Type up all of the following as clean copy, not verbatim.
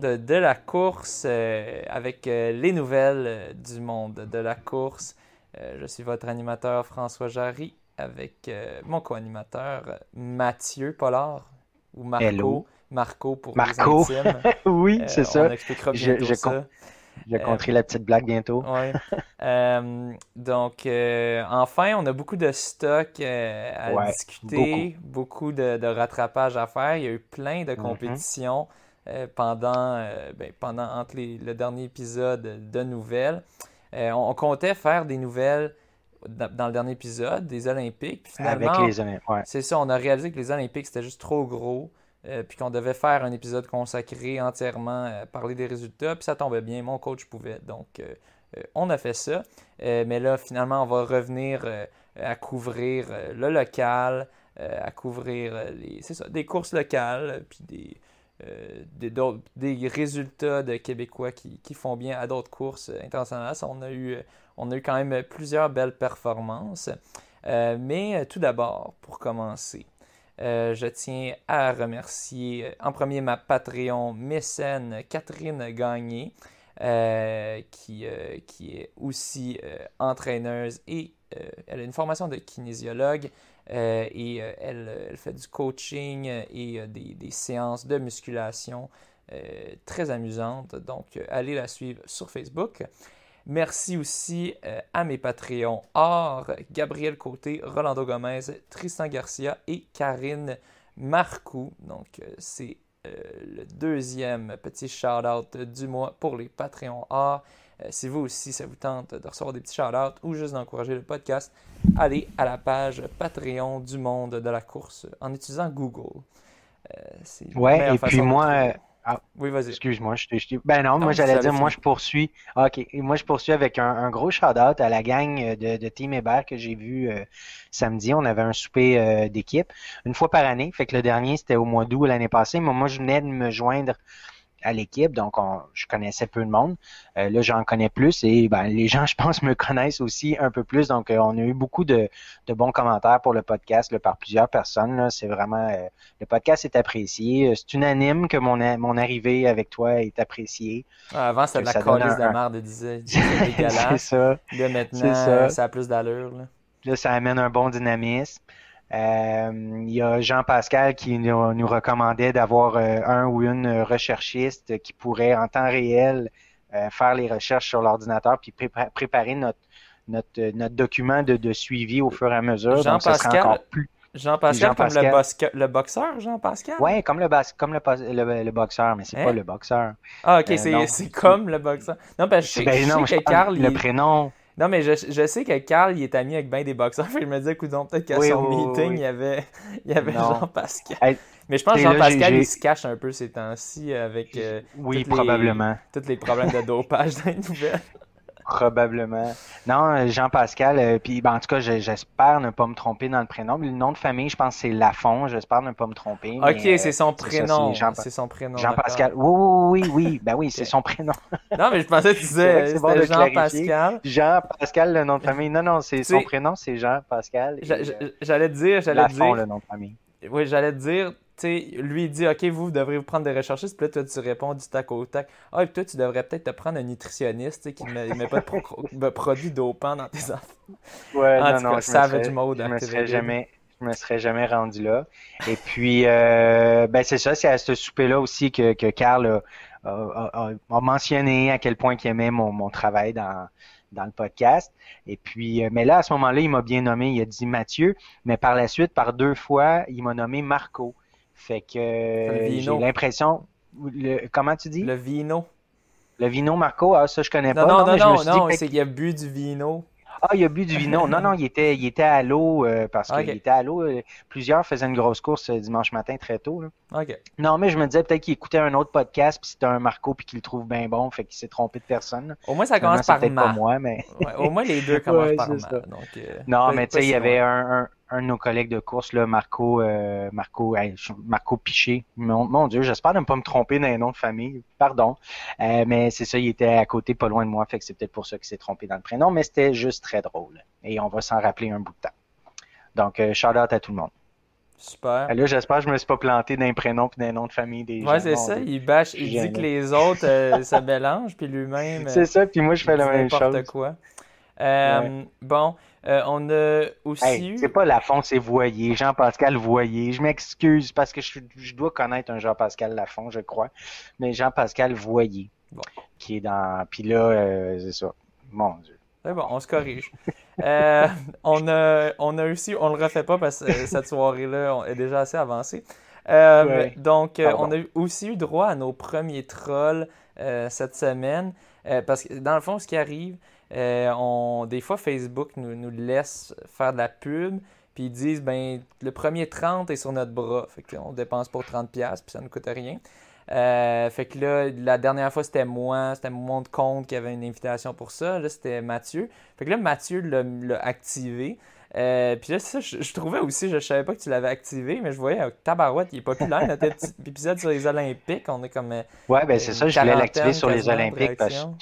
De la course avec les nouvelles du monde de la course. Je suis votre animateur François Jarry avec mon co-animateur Mathieu Pollard ou Marco. Hello. Marco pour Marco. Les intimes. Oui, c'est ça. On expliquera bientôt ça. Je compterai la petite blague bientôt. Ouais. Donc, enfin, on a beaucoup de stocks à discuter, beaucoup de rattrapage à faire. Il y a eu plein de compétitions. Pendant entre le dernier épisode de nouvelles. On comptait faire des nouvelles dans le dernier épisode, des Olympiques. Puis finalement, avec les Olympiques, c'est ça, on a réalisé que les Olympiques, c'était juste trop gros, puis qu'on devait faire un épisode consacré entièrement à parler des résultats, puis ça tombait bien, mon coach pouvait. Donc, on a fait ça. Mais là, finalement, on va revenir à couvrir le local, à couvrir des courses locales, puis des résultats de Québécois qui font bien à d'autres courses internationales. On a eu quand même plusieurs belles performances. Mais tout d'abord, pour commencer, je tiens à remercier en premier ma Patreon mécène Catherine Gagné, qui est aussi entraîneuse et elle a une formation de kinésiologue. Et elle fait du coaching et des séances de musculation très amusantes. Donc, allez la suivre sur Facebook. Merci aussi à mes Patreons Or, Gabriel Côté, Rolando Gomez, Tristan Garcia et Karine Marcoux. Donc, c'est le deuxième petit shout-out du mois pour les Patreons Or. Si vous aussi, ça vous tente de recevoir des petits shout-outs ou juste d'encourager le podcast, allez à la page Patreon du monde de la course en utilisant Google. C'est ouais, et puis moi... oui, vas-y. Excuse-moi, je ben non, moi j'allais dire, moi je poursuis. OK, et moi je poursuis avec un gros shout-out à la gang de Team Hébert que j'ai vu samedi. On avait un souper d'équipe une fois par année. Fait que le dernier, c'était au mois d'août l'année passée. Mais moi, je venais de me joindre à l'équipe, donc je connaissais peu de monde. Là, j'en connais plus et ben, les gens, je pense, me connaissent aussi un peu plus. Donc, on a eu beaucoup de bons commentaires pour le podcast là, par plusieurs personnes. Là. C'est vraiment... le podcast est apprécié. C'est unanime que mon arrivée avec toi est appréciée. Ah, avant, c'était de la colisse de merde, disait. C'est ça. Là, maintenant, c'est ça. Ça a plus d'allure. Là, ça amène un bon dynamisme. Il y a Jean-Pascal qui nous recommandait d'avoir un ou une recherchiste qui pourrait en temps réel faire les recherches sur l'ordinateur puis préparer notre document de suivi au fur et à mesure. Jean-Pascal. Le boxeur, Jean-Pascal? Oui, comme le boxeur, mais c'est pas le boxeur. Ah, OK, c'est comme le boxeur. Non, parce que je sais que Karl... Le prénom... Non, mais je sais que Karl, il est ami avec bien des boxeurs. Je me disais, coudonc, peut-être qu'à son meeting, il y avait Jean-Pascal. Mais je pense que Jean-Pascal, il se cache un peu ces temps-ci avec probablement. Tous les problèmes de dopage dans les nouvelles. Probablement. Non, Jean-Pascal, puis ben, en tout cas, j'espère ne pas me tromper dans le prénom. Le nom de famille, je pense que c'est Lafont. J'espère ne pas me tromper. OK, mais, c'est son prénom. C'est son prénom. Jean-Pascal. Oui. Ben oui, c'est son prénom. Non, mais je pensais que tu disais c'est bon de Jean-Pascal. Jean-Pascal, le nom de famille. Non, c'est son prénom, c'est Jean-Pascal. J'allais dire. Lafont, le nom de famille. Oui, j'allais te dire. T'sais, lui, il dit, OK, vous devrez vous prendre des recherchistes. Puis là, toi, tu réponds du tac au tac. Ah, et toi, tu devrais peut-être te prendre un nutritionniste qui ne met pas de produits dopants dans tes enfants. Ouais, non, je me serais jamais rendu là. Et puis, c'est ça, c'est à ce souper-là aussi que Karl a mentionné à quel point il aimait mon travail dans le podcast. Et puis, mais là, à ce moment-là, il m'a bien nommé, il a dit Mathieu, mais par la suite, par deux fois, il m'a nommé Marco. Fait que j'ai l'impression... comment tu dis? Le vino. Le vino, Marco? Ah, ça, je connais pas. Non, c'est qu'il a bu du vino. Ah, il a bu du vino. Non, il était à l'eau parce qu'il était à l'eau. Plusieurs faisaient une grosse course dimanche matin très tôt. Là. Okay. Non, mais je me disais peut-être qu'il écoutait un autre podcast puis c'était un Marco puis qu'il le trouve bien bon, fait qu'il s'est trompé de personne. Au moins, ça commence par ma. Pas moi, mais... ouais, au moins, les deux commencent par ma. Donc, non, mais tu sais, il y avait un un de nos collègues de course, là, Marco Piché. Mon Dieu, j'espère ne pas me tromper dans les noms de famille. Pardon. Mais c'est ça, il était à côté, pas loin de moi. Fait que c'est peut-être pour ça qu'il s'est trompé dans le prénom. Mais c'était juste très drôle. Et on va s'en rappeler un bout de temps. Donc, shout-out à tout le monde. Super. Là, j'espère que je ne me suis pas planté d'un prénom et d'un nom de famille des gens. Oui, c'est ça. Il bâche, il dit que les autres se mélangent, puis lui-même. C'est ça, puis moi, je fais la même chose. N'importe quoi. Ouais. Bon, on a aussi eu... C'est pas Lafont, c'est Voyer, Jean-Pascal Voyer. Je m'excuse parce que je dois connaître un Jean-Pascal Lafont, je crois. Mais Jean-Pascal Voyer, bon, qui est dans... Puis là, c'est ça. Mon Dieu. C'est bon, on se corrige. On a aussi, on le refait pas parce que cette soirée-là on est déjà assez avancée. Ouais. Donc, on a aussi eu droit à nos premiers trolls cette semaine. Parce que dans le fond, ce qui arrive, des fois Facebook nous laisse faire de la pub. Puis ils disent, ben le premier 30 est sur notre bras. Fait que on dépense pour 30$, puis ça ne coûte rien. Fait que là, la dernière fois, c'était mon compte qui avait une invitation pour ça. Là, c'était Mathieu. Fait que là, Mathieu l'a activé. Puis là, ça, je trouvais aussi, je savais pas que tu l'avais activé, mais je voyais tabarouette, il est populaire, notre petit épisode sur les Olympiques. On est comme. Ouais, ben c'est ça, je voulais l'activer sur les Olympiques parce que je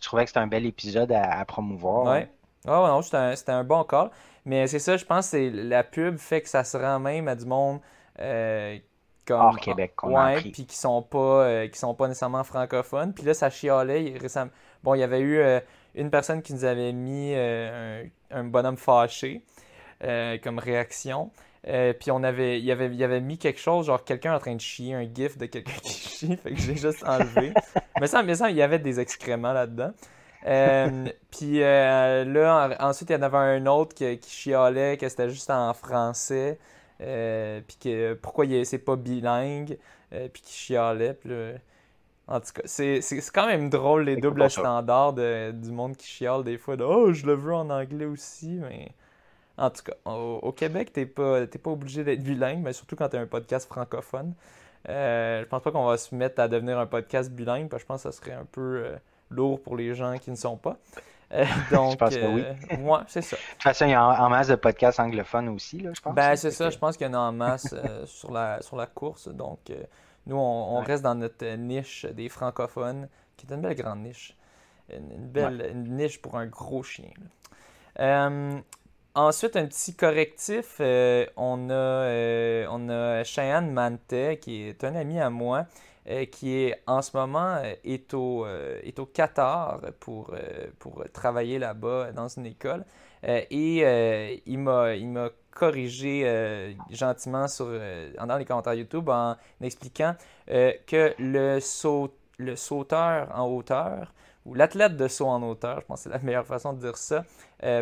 trouvais que c'était un bel épisode à promouvoir. Ouais. Oh non, c'était un bon call. Mais c'est ça, je pense que la pub fait que ça se rend même à du monde. Hors Québec, qu'on a pris. Puis qui sont pas nécessairement francophones. Puis là, ça chialait récemment. Bon, il y avait eu une personne qui nous avait mis un bonhomme fâché comme réaction. Puis il avait mis quelque chose, genre quelqu'un en train de chier, un gif de quelqu'un qui chie. Fait que j'ai juste enlevé. Mais ça, il y avait des excréments là-dedans. Puis là, ensuite, il y en avait un autre qui chialait, que c'était juste en français. Puis que pourquoi c'est pas bilingue, puis qu'il chialait. Puis là, en tout cas, c'est quand même drôle les doubles standards du monde qui chiale des fois. Je le veux en anglais aussi, mais en tout cas, au Québec, t'es pas obligé d'être bilingue, mais surtout quand t'as un podcast francophone. Je pense pas qu'on va se mettre à devenir un podcast bilingue, parce que je pense que ça serait un peu lourd pour les gens qui ne sont pas. Donc, je pense que oui. Ouais, c'est ça. De toute façon, il y a en masse de podcasts anglophones aussi, là, je pense. Ben, c'est ça, je pense qu'il y en a en masse sur la course. Donc, nous, on reste dans notre niche des francophones, qui est une belle grande niche. Une belle niche pour un gros chien. Ensuite, un petit correctif. On a Cheyenne Mante, qui est un ami à moi, qui est en ce moment est au Qatar pour travailler là-bas dans une école. Et il m'a corrigé gentiment dans les commentaires YouTube en expliquant que le sauteur en hauteur, ou l'athlète de saut en hauteur, je pense que c'est la meilleure façon de dire ça,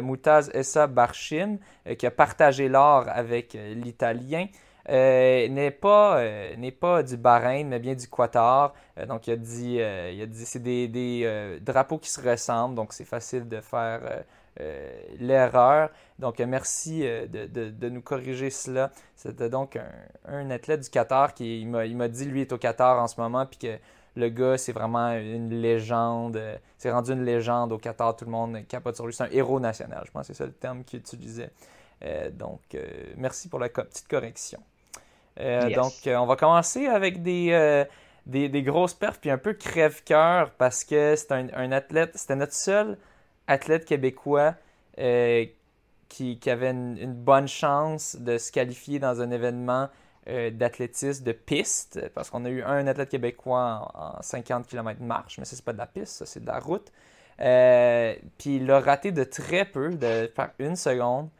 Moutaz Essa Barshim, qui a partagé l'or avec l'Italien, n'est pas du Bahreïn, mais bien du Qatar. Donc, il a dit c'est des drapeaux qui se ressemblent, donc c'est facile de faire l'erreur. Donc, merci de nous corriger cela. C'était donc un athlète du Qatar qui il m'a dit, lui, est au Qatar en ce moment, puis que le gars, c'est vraiment une légende. C'est rendu une légende au Qatar. Tout le monde capote sur lui. C'est un héros national. Je pense que c'est ça le terme qu'il utilisait. Donc, merci pour la petite correction. Yes. Donc, on va commencer avec des grosses perfs puis un peu crève-cœur parce que c'est un athlète. C'était notre seul athlète québécois qui avait une bonne chance de se qualifier dans un événement d'athlétisme de piste, parce qu'on a eu un athlète québécois en 50 km marche, mais ça, c'est pas de la piste, ça, c'est de la route. Puis il l'a raté de très peu, de faire 1 seconde.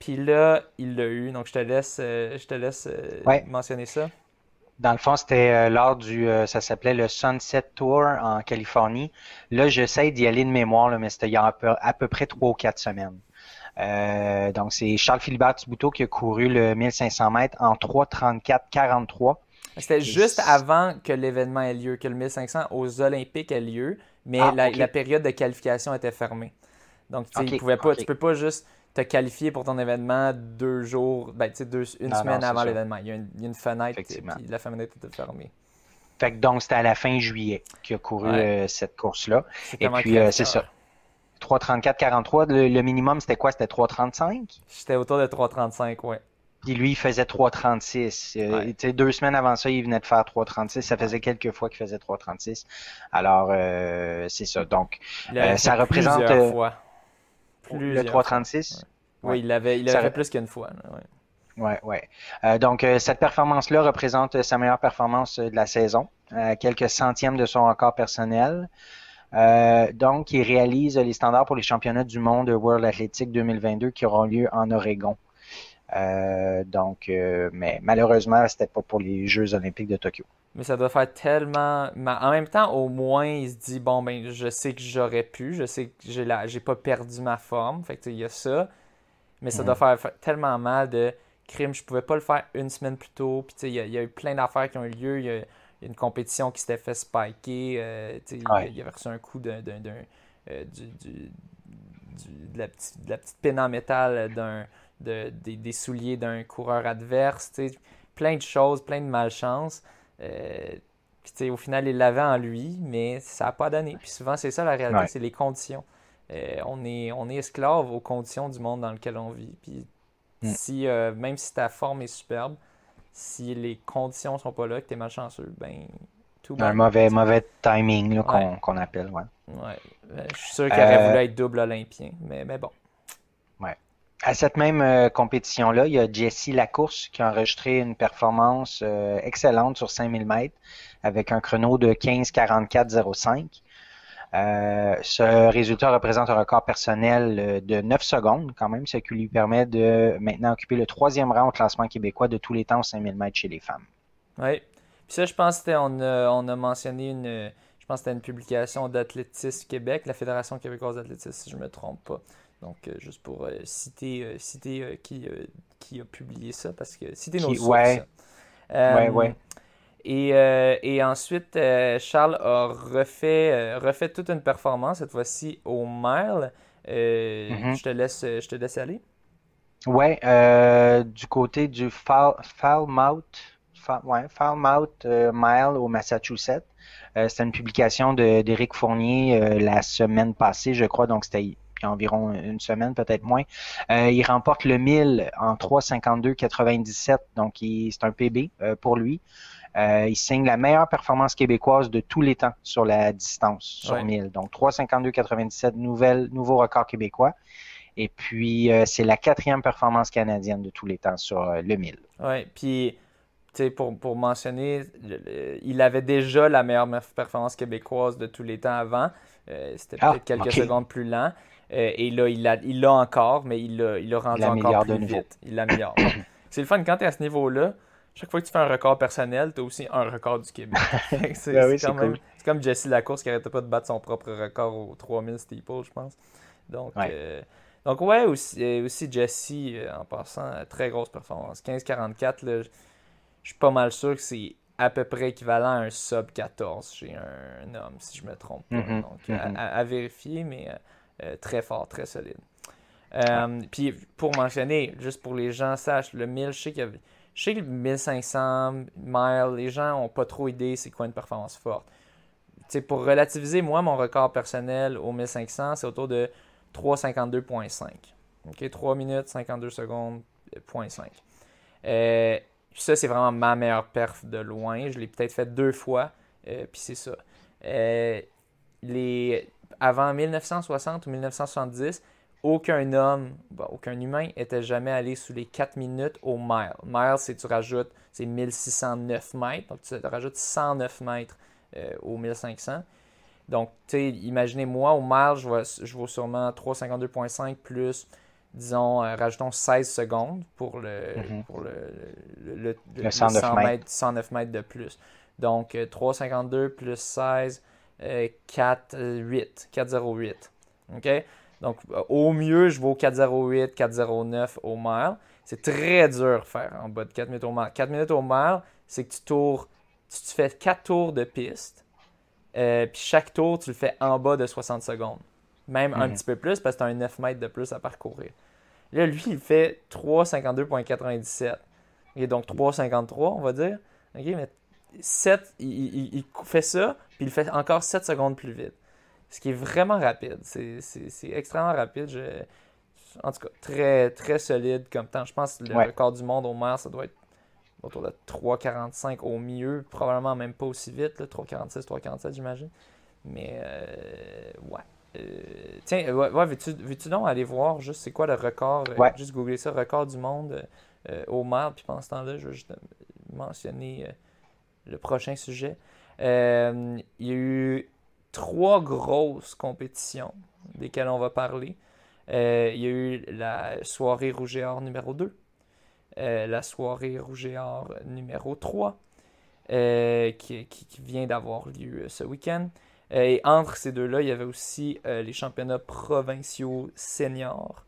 Puis là, il l'a eu. Donc, je te laisse mentionner ça. Dans le fond, c'était lors du... ça s'appelait le Sunset Tour en Californie. Là, j'essaie d'y aller de mémoire, là, mais c'était il y a à peu près 3 ou 4 semaines. Donc, c'est Charles-Philippe Thibodeau qui a couru le 1500 mètres en 3:34:43. C'était juste avant que l'événement ait lieu, que le 1500 aux Olympiques ait lieu, mais la période de qualification était fermée. Donc, tu peux pas juste te qualifier pour ton événement 2 jours, une semaine avant l'événement. Il y a une fenêtre, puis la fenêtre était fermée. Fait que donc, c'était à la fin juillet qu'il a couru cette course-là. Et puis, c'est ça. 3,34-43. Le minimum, c'était quoi? C'était 3,35? C'était autour de 3,35, oui. Puis lui, il faisait 3,36. Ouais. 2 semaines avant ça, il venait de faire 3,36. Ça faisait quelques fois qu'il faisait 3,36. Alors, c'est ça. Donc, ça représente... Plusieurs fois. Plusieurs le 3,36? Ouais. Oui, il l'avait plus qu'une fois. Oui. Ouais, ouais. Donc, cette performance-là représente sa meilleure performance de la saison, quelques centièmes de son record personnel. Donc, il réalise les standards pour les championnats du monde World Athletic 2022 qui auront lieu en Oregon. Donc, mais malheureusement, c'était pas pour les Jeux Olympiques de Tokyo. Mais ça doit faire tellement... En même temps, au moins, il se dit, bon, ben, je sais que j'aurais pu, je sais que j'ai pas perdu ma forme. Fait que, il y a ça. Mais ça doit faire tellement mal de... crime, je pouvais pas le faire une semaine plus tôt. Puis, tu sais, il y a eu plein d'affaires qui ont eu lieu. Il y a une compétition qui s'était fait spiker. Tu sais, il avait reçu un coup de la petite pine en métal des souliers d'un coureur adverse. Tu sais, plein de choses, plein de malchance. Puis, tu sais, au final, il l'avait en lui, mais ça n'a pas donné. Puis, souvent, c'est ça la réalité, c'est les conditions. On est esclave aux conditions du monde dans lequel on vit. Puis, si, même si ta forme est superbe, si les conditions sont pas là, que tu es malchanceux, ben tout un mauvais timing là, qu'on appelle. Ouais. Ouais. Je suis sûr qu'il aurait voulu être double olympien, mais bon. Ouais. À cette même compétition-là, il y a Jessie Lacourse qui a enregistré une performance excellente sur 5000 mètres avec un chrono de 15,44,05. Ce résultat représente un record personnel de 9 secondes quand même, ce qui lui permet de maintenant occuper le 3e rang au classement québécois de tous les temps aux 5000 mètres chez les femmes. Oui. Puis ça, je pense qu'on a mentionné une publication d'Athlétisme Québec, la Fédération québécoise d'athlétisme, si je ne me trompe pas. Donc, juste pour citer qui a publié ça, parce que citer nos sources. Oui. Et ensuite, Charles a refait toute une performance, cette fois-ci au mile. Je te laisse aller. Oui, du côté du Falmouth Mile au Massachusetts. C'était une publication d'Éric Fournier la semaine passée, je crois, donc c'était environ une semaine, peut-être moins. Il remporte le 1000 en 3,52,97, donc c'est un PB pour lui. Il signe la meilleure performance québécoise de tous les temps sur la distance, sur 1000. Donc, 3,52,97, nouveau record québécois. Et puis, c'est la 4e performance canadienne de tous les temps sur le 1000. Oui, puis, tu sais, pour mentionner, il avait déjà la meilleure performance québécoise de tous les temps avant. C'était peut-être quelques secondes plus lent. Et là, il l'a encore, mais il l'a rendu encore plus vite. Il l'améliore. C'est le fun quand tu es à ce niveau-là. Chaque fois que tu fais un record personnel, tu as aussi un record du Québec. c'est cool. C'est comme Jessie Lacourse qui n'arrêtait pas de battre son propre record aux 3000 steeple, je pense. Donc, aussi Jessie, en passant, très grosse performance. 15,44, je suis pas mal sûr que c'est à peu près équivalent à un sub 14 chez un homme, si je me trompe pas. Donc, à vérifier, mais très fort, très solide. Puis, pour mentionner, juste pour les gens sachent, le 1000, je sais qu'il y avait... Je sais que 1500 miles, les gens n'ont pas trop idée c'est quoi une performance forte. T'sais, pour relativiser, moi, mon record personnel au 1500, c'est autour de 3,52,5. Okay? 3 minutes, 52 secondes, 0,5. Ça, c'est vraiment ma meilleure perf de loin. Je l'ai peut-être fait 2 fois, puis c'est ça. Avant 1960 ou 1970, aucun humain n'était jamais allé sous les 4 minutes au mile. Mile, c'est tu rajoutes, c'est 1609 mètres, donc tu rajoutes 109 mètres au 1500. Donc, tu sais, imaginez, moi, au mile, je vaux sûrement 3,52,5 plus, disons, rajoutons 16 secondes pour le 109 mètres de plus. Donc, 3,52 plus 16, 4,08. OK? Donc, au mieux, je vaux 4,08, 4,09 au mile. C'est très dur à faire en bas de 4 minutes au mile. 4 minutes au mile, c'est que tu te fais 4 tours de piste, puis chaque tour, tu le fais en bas de 60 secondes. Même un petit peu plus, parce que tu as un 9 mètres de plus à parcourir. Là, lui, il fait 3,52,97. Et donc, 3,53, on va dire. Okay, mais il fait ça, puis il fait encore 7 secondes plus vite. ce qui est vraiment rapide. C'est extrêmement rapide. En tout cas, très, très solide comme temps. Je pense que le record du monde au maire, ça doit être autour de 3,45 au milieu. Probablement même pas aussi vite, là, 3,46, 3,47, j'imagine. Mais, ouais. Tiens, ouais, veux-tu donc aller voir juste c'est quoi le record? Juste googler ça, record du monde au maire. Puis pendant ce temps-là, je vais juste mentionner le prochain sujet. Il y a eu 3 grosses compétitions desquelles on va parler. Il y a eu la soirée Rouge et Or numéro 2, la soirée Rouge et Or numéro 3, qui vient d'avoir lieu ce week-end. Et entre ces deux-là, il y avait aussi les championnats provinciaux seniors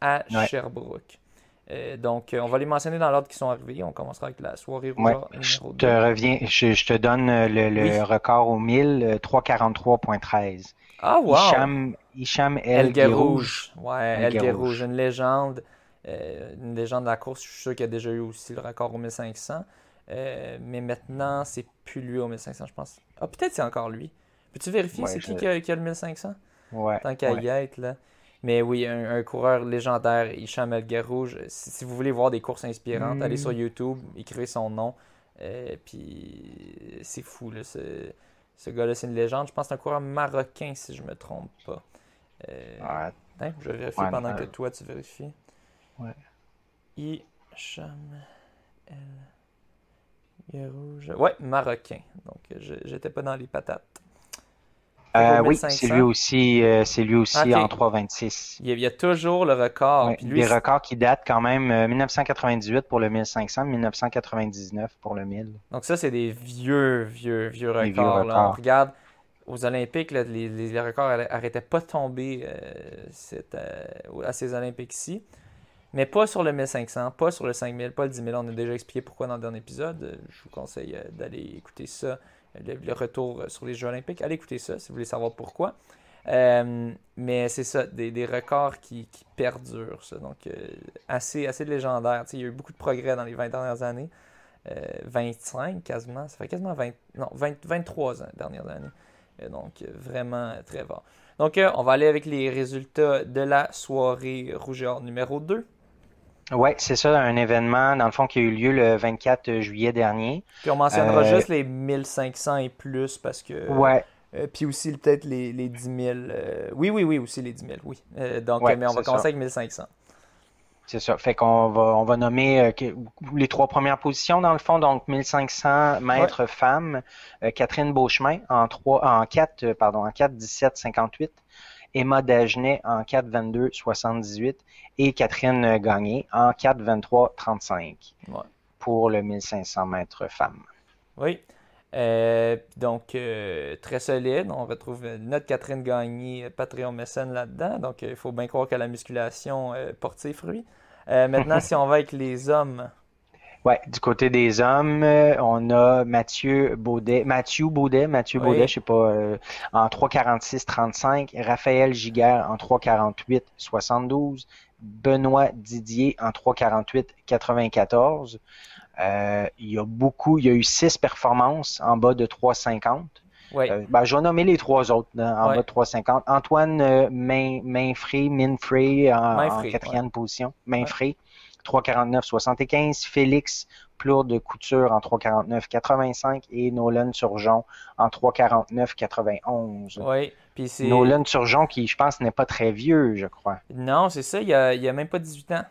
à Sherbrooke. Donc, on va les mentionner dans l'ordre qui sont arrivés. On commencera avec la soirée Rouge numéro 2. Je te donne le record au 1000, 343.13. Ah, wow! Hicham El Guerrouj. El Guerrouj, une légende de la course. Je suis sûr qu'il a déjà eu aussi le record au 1500. Mais maintenant, c'est plus lui au 1500, je pense. Ah, peut-être c'est encore lui. Peux-tu vérifier qui a le 1500? Tant qu'à y être, là. Mais oui, un coureur légendaire, Hicham El Guerrouj. Si vous voulez voir des courses inspirantes, allez sur YouTube, écrivez son nom. Puis c'est fou, là. Ce gars-là, c'est une légende. Je pense que c'est un coureur marocain, si je ne me trompe pas. Je vais vérifier pendant que toi, tu vérifies. Hicham El Guerrouj. Ouais, marocain. Donc, j'étais pas dans les patates. C'est lui aussi en 3,26. Il y a toujours le record. Puis lui, les records qui datent quand même 1998 pour le 1500, 1999 pour le 1000. Donc ça, c'est des vieux records. On regarde aux Olympiques, là, les records n'arrêtaient pas de tomber à ces Olympiques-ci. Mais pas sur le 1500, pas sur le 5000, pas le 10 000. On a déjà expliqué pourquoi dans le dernier épisode. Je vous conseille d'aller écouter ça. Le retour sur les Jeux Olympiques. Allez écouter ça si vous voulez savoir pourquoi. Mais c'est ça, des records qui perdurent. Ça. Donc, assez légendaire. Tu sais, il y a eu beaucoup de progrès dans les 20 dernières années. 25 quasiment. Ça fait quasiment 23 ans, dernières années. Donc, vraiment très fort. Donc, on va aller avec les résultats de la soirée Rouge et Or numéro 2. Oui, c'est ça, un événement, dans le fond, qui a eu lieu le 24 juillet dernier. Puis on mentionnera juste les 1500 et plus, parce que... puis aussi, peut-être, les 10 000... Oui, aussi les 10 000, oui. Donc, mais on va commencer avec 1500. C'est ça, fait qu'on va nommer les 3 premières positions, dans le fond. Donc, 1500 mètres femmes, Catherine Beauchemin en 4:17:58. Emma Dagenais en 4:22:78 et Catherine Gagné en 4:23:35 pour le 1500 mètres femmes. Oui, donc très solide. On retrouve notre Catherine Gagné, Patreon mécène là-dedans. Donc, il faut bien croire que la musculation porte ses fruits. Maintenant, si on va avec les hommes... Oui, du côté des hommes, on a Mathieu Baudet, je sais pas, en 3:46:35, Raphaël Giguère en 3:48:72, Benoît Didier en 3:48:94. Il y a eu 6 performances en bas de 3:50. Je vais nommer les 3 autres en bas de 3,50. Antoine Mainfray en 4e position. Mainfray. 3:49:75, Félix Plourde Couture en 3:49:85 et Nolan Surgeon en 3:49:91. Oui, puis c'est... Nolan Surgeon qui, je pense, n'est pas très vieux, je crois. Non, c'est ça, il a même pas 18 ans.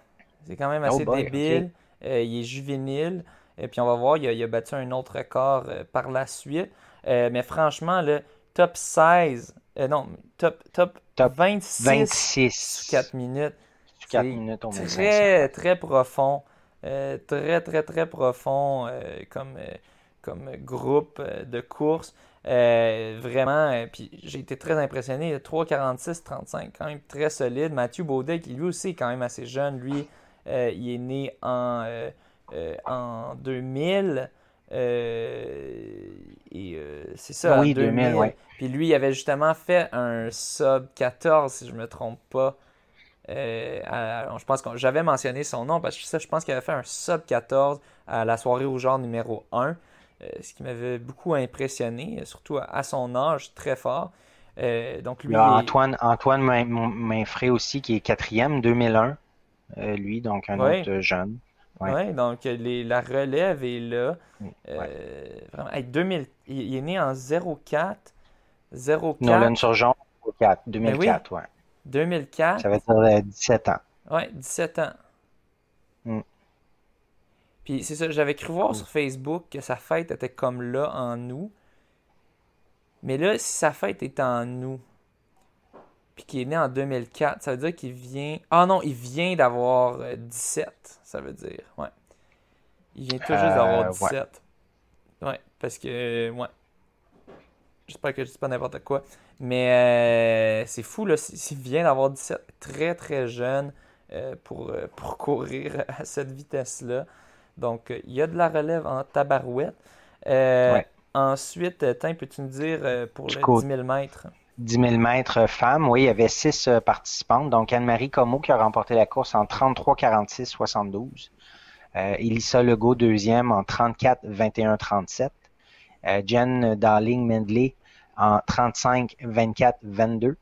C'est quand même assez débile. Okay. Il est juvénile. Et puis on va voir, il a battu un autre record par la suite. Mais franchement, le top 16... top 26 sous 4 minutes. C'est très, très profond. Très, très, très profond comme groupe de course. Vraiment, puis j'ai été très impressionné. 3:46:35, quand même très solide. Mathieu Baudet, qui lui aussi est quand même assez jeune. Lui, il est né en 2000. C'est ça, oui, 2000. Ouais. Puis lui, il avait justement fait un sub 14, si je ne me trompe pas. Je pense que j'avais mentionné son nom parce que je pense qu'il avait fait un sub 14 à la soirée Rouge et Or numéro 1, ce qui m'avait beaucoup impressionné, surtout à son âge, très fort. Donc lui, Antoine Mainfray aussi, qui est quatrième, 2001, lui, donc un autre jeune. Oui, ouais, donc la relève est là. Vraiment, 2000, il est né en 04. Nolan-sur-Jean, 2004, oui. 2004. Ça va être 17 ans. Oui, 17 ans. Mm. Puis c'est ça, j'avais cru voir sur Facebook que sa fête était comme là en août. Mais là, si sa fête est en août, puis qu'il est né en 2004, ça veut dire qu'il vient... Ah non, il vient d'avoir 17, ça veut dire, ouais. Il vient tout juste d'avoir 17. Ouais, parce que... Ouais. J'espère que je dis pas n'importe quoi. Mais c'est fou, là, s'il vient d'avoir 17, très très jeune pour courir à cette vitesse-là. Donc, il y a de la relève en tabarouette. Ouais. Ensuite, Tim, peux-tu nous dire pour le 10 000 mètres? 10 000 mètres femmes, oui, il y avait 6 participantes. Donc, Anne-Marie Comeau qui a remporté la course en 33-46-72. Elissa Legault, deuxième, en 34-21-37. Jen Darling-Mendley en 35-24-22.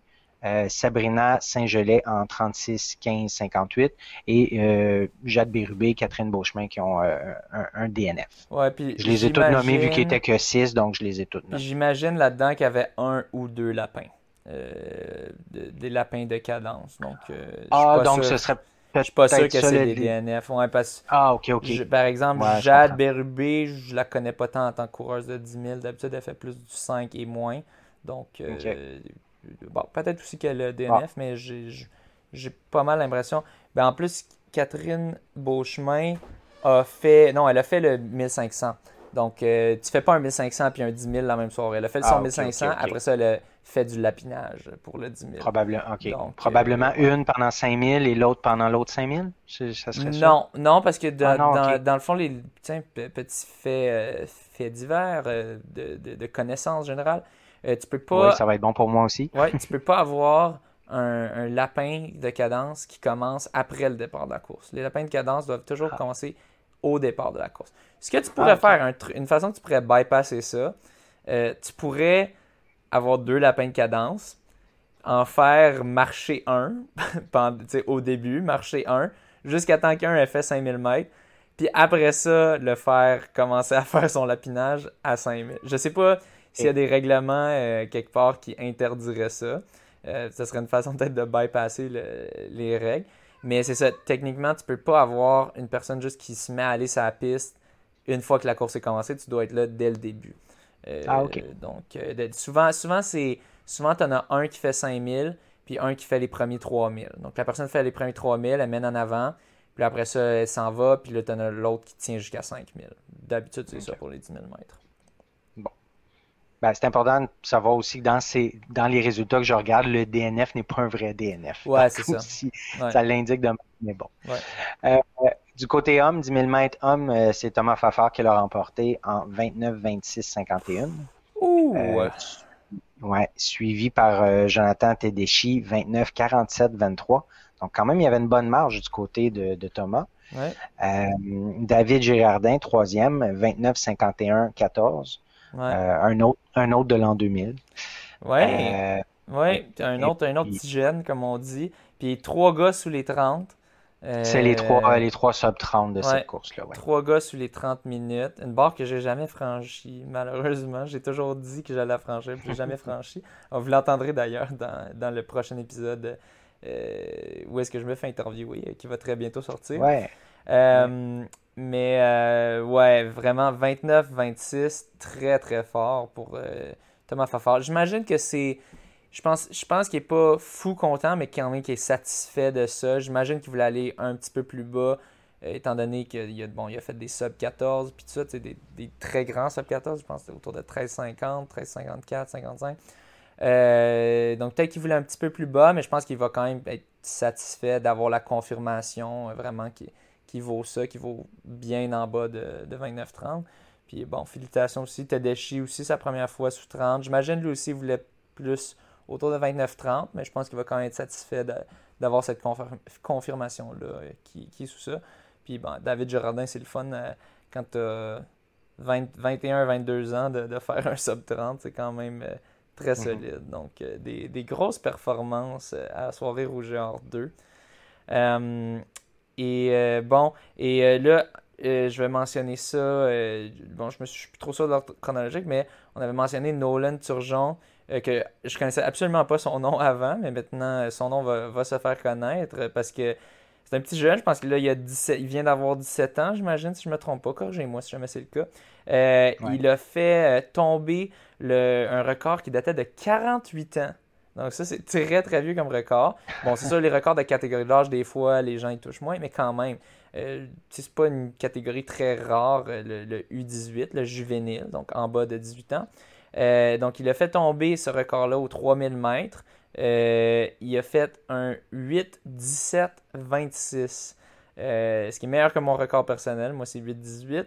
Sabrina Saint-Gelais en 36-15-58 et Jade Bérubé, Catherine Beauchemin qui ont un DNF. Ouais, puis je les ai toutes nommées vu qu'il n'était que 6, donc je les ai toutes nommées. J'imagine là-dedans qu'il y avait un ou deux lapins, des lapins de cadence. Donc, ce serait peut-être. Je suis pas sûr que c'est des DNF. Ouais, ok. Par exemple, Jade Bérubé, je la connais pas tant en tant que coureuse de 10 000. D'habitude, elle fait plus du 5 et moins. Donc, bon, peut-être aussi qu'elle a DNF, mais j'ai pas mal l'impression. Ben, en plus, Catherine Beauchemin elle a fait le 1500. Donc, tu fais pas un 1500 puis un 10 000 la même soirée. Elle a fait le 1500. Après ça, elle a fait du lapinage pour le 10 000. Probablement une pendant 5 000 et l'autre pendant l'autre 5 000? Ça serait non, parce que dans le fond, les petits faits divers de connaissances générales, tu peux pas... Oui, ça va être bon pour moi aussi. Oui, tu peux pas avoir un lapin de cadence qui commence après le départ de la course. Les lapins de cadence doivent toujours commencer au départ de la course. Ce que tu pourrais faire, une façon que tu pourrais bypasser ça, tu pourrais avoir deux lapins de cadence, en faire marcher un au début, marcher un, jusqu'à temps qu'un ait fait 5000 mètres, puis après ça, le faire commencer à faire son lapinage à 5000. Je sais pas... S'il y a des règlements quelque part qui interdiraient ça, ça serait une façon peut-être de bypasser les règles. Mais c'est ça, techniquement, tu ne peux pas avoir une personne juste qui se met à aller sur la piste une fois que la course est commencée. Tu dois être là dès le début. Donc, souvent, tu en as un qui fait 5000 puis un qui fait les premiers 3000. Donc, la personne fait les premiers 3000, elle mène en avant, puis après ça, elle s'en va, puis là, tu en as l'autre qui tient jusqu'à 5000. D'habitude, c'est ça pour les 10 000 mètres. Ben, c'est important de savoir aussi que dans les résultats que je regarde, le DNF n'est pas un vrai DNF. Oui, c'est ça. Ça l'indique de même, mais bon. Ouais. Du côté homme, 10 000 mètres homme, c'est Thomas Fafard qui l'a remporté en 29-26-51. Ouh! Suivi par Jonathan Tedeschi, 29-47-23. Donc, quand même, il y avait une bonne marge du côté de Thomas. Ouais. David Girardin, troisième, 29-51-14. Ouais. Un autre de l'an 2000. Un autre petit jeune, comme on dit. Puis trois gars sous les 30. C'est les trois sub 30 de cette course-là. Ouais. Trois gars sous les 30 minutes. Une barre que j'ai jamais franchie, malheureusement. J'ai toujours dit que j'allais la franchir, puis je l'ai jamais franchie. Vous l'entendrez d'ailleurs dans le prochain épisode où est-ce que je me fais interviewer, qui va très bientôt sortir. Ouais. Mais, vraiment, 29-26, très, très fort pour Thomas Fafard. J'imagine que c'est... Je pense qu'il n'est pas fou content, mais quand même qu'il est satisfait de ça. J'imagine qu'il voulait aller un petit peu plus bas, étant donné qu'il a fait des sub-14, puis tout ça, des très grands sub-14. Je pense que c'était autour de 13,50, 13,54, 55. Donc, peut-être qu'il voulait un petit peu plus bas, mais je pense qu'il va quand même être satisfait d'avoir la confirmation, vraiment, qui vaut bien en bas de 29-30. Puis bon, félicitations aussi. Tedeschi aussi, sa première fois sous 30. J'imagine lui aussi voulait plus autour de 29-30, mais je pense qu'il va quand même être satisfait d'avoir cette confirmation-là qui est sous ça. Puis bon, David Girardin, c'est le fun quand tu as 21-22 ans de faire un sub-30. C'est quand même Très solide. Donc, des grosses performances à la soirée Rouge et Or 2. Je vais mentionner ça. Je suis plus trop sûr de l'ordre chronologique, mais on avait mentionné Nolan Turgeon, que je connaissais absolument pas son nom avant, mais maintenant son nom va se faire connaître parce que c'est un petit jeune. Je pense qu'il il vient d'avoir 17 ans, j'imagine, si je ne me trompe pas. Corrigez-moi si jamais c'est le cas. Il a fait tomber un record qui datait de 48 ans. Donc ça, c'est très, très vieux comme record. Bon, c'est sûr, les records de catégorie d'âge, des fois, les gens y touchent moins, mais quand même. C'est pas une catégorie très rare, le U18, le juvénile, donc en bas de 18 ans. Donc, il a fait tomber ce record-là aux 3000 mètres. Il a fait un 8-17-26, ce qui est meilleur que mon record personnel. Moi, c'est 8-18.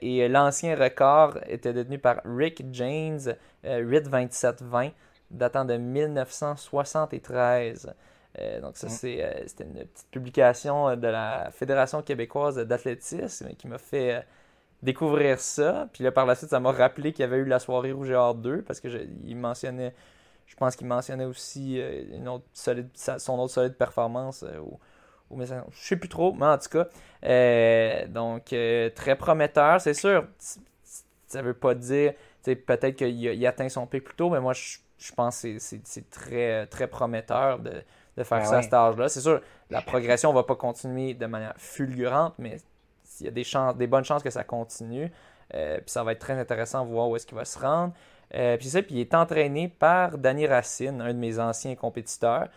Et l'ancien record était détenu par Rick James, 8-27-20, datant de 1973. Donc ça, c'était une petite publication de la Fédération québécoise d'athlétisme qui m'a fait découvrir ça. Puis là, par la suite, ça m'a rappelé qu'il y avait eu la soirée Rouge et Or 2 parce que je pense qu'il mentionnait aussi son autre solide performance au message. Je ne sais plus trop, mais en tout cas, donc très prometteur. C'est sûr, ça ne veut pas dire, peut-être qu'il atteint son pic plus tôt, mais moi, je pense que c'est très, très prometteur de faire ça à cet âge-là. C'est sûr, la progression ne va pas continuer de manière fulgurante, mais il y a des bonnes chances que ça continue. Puis ça va être très intéressant de voir où est-ce qu'il va se rendre. Puis il est entraîné par Danny Racine, un de mes anciens compétiteurs,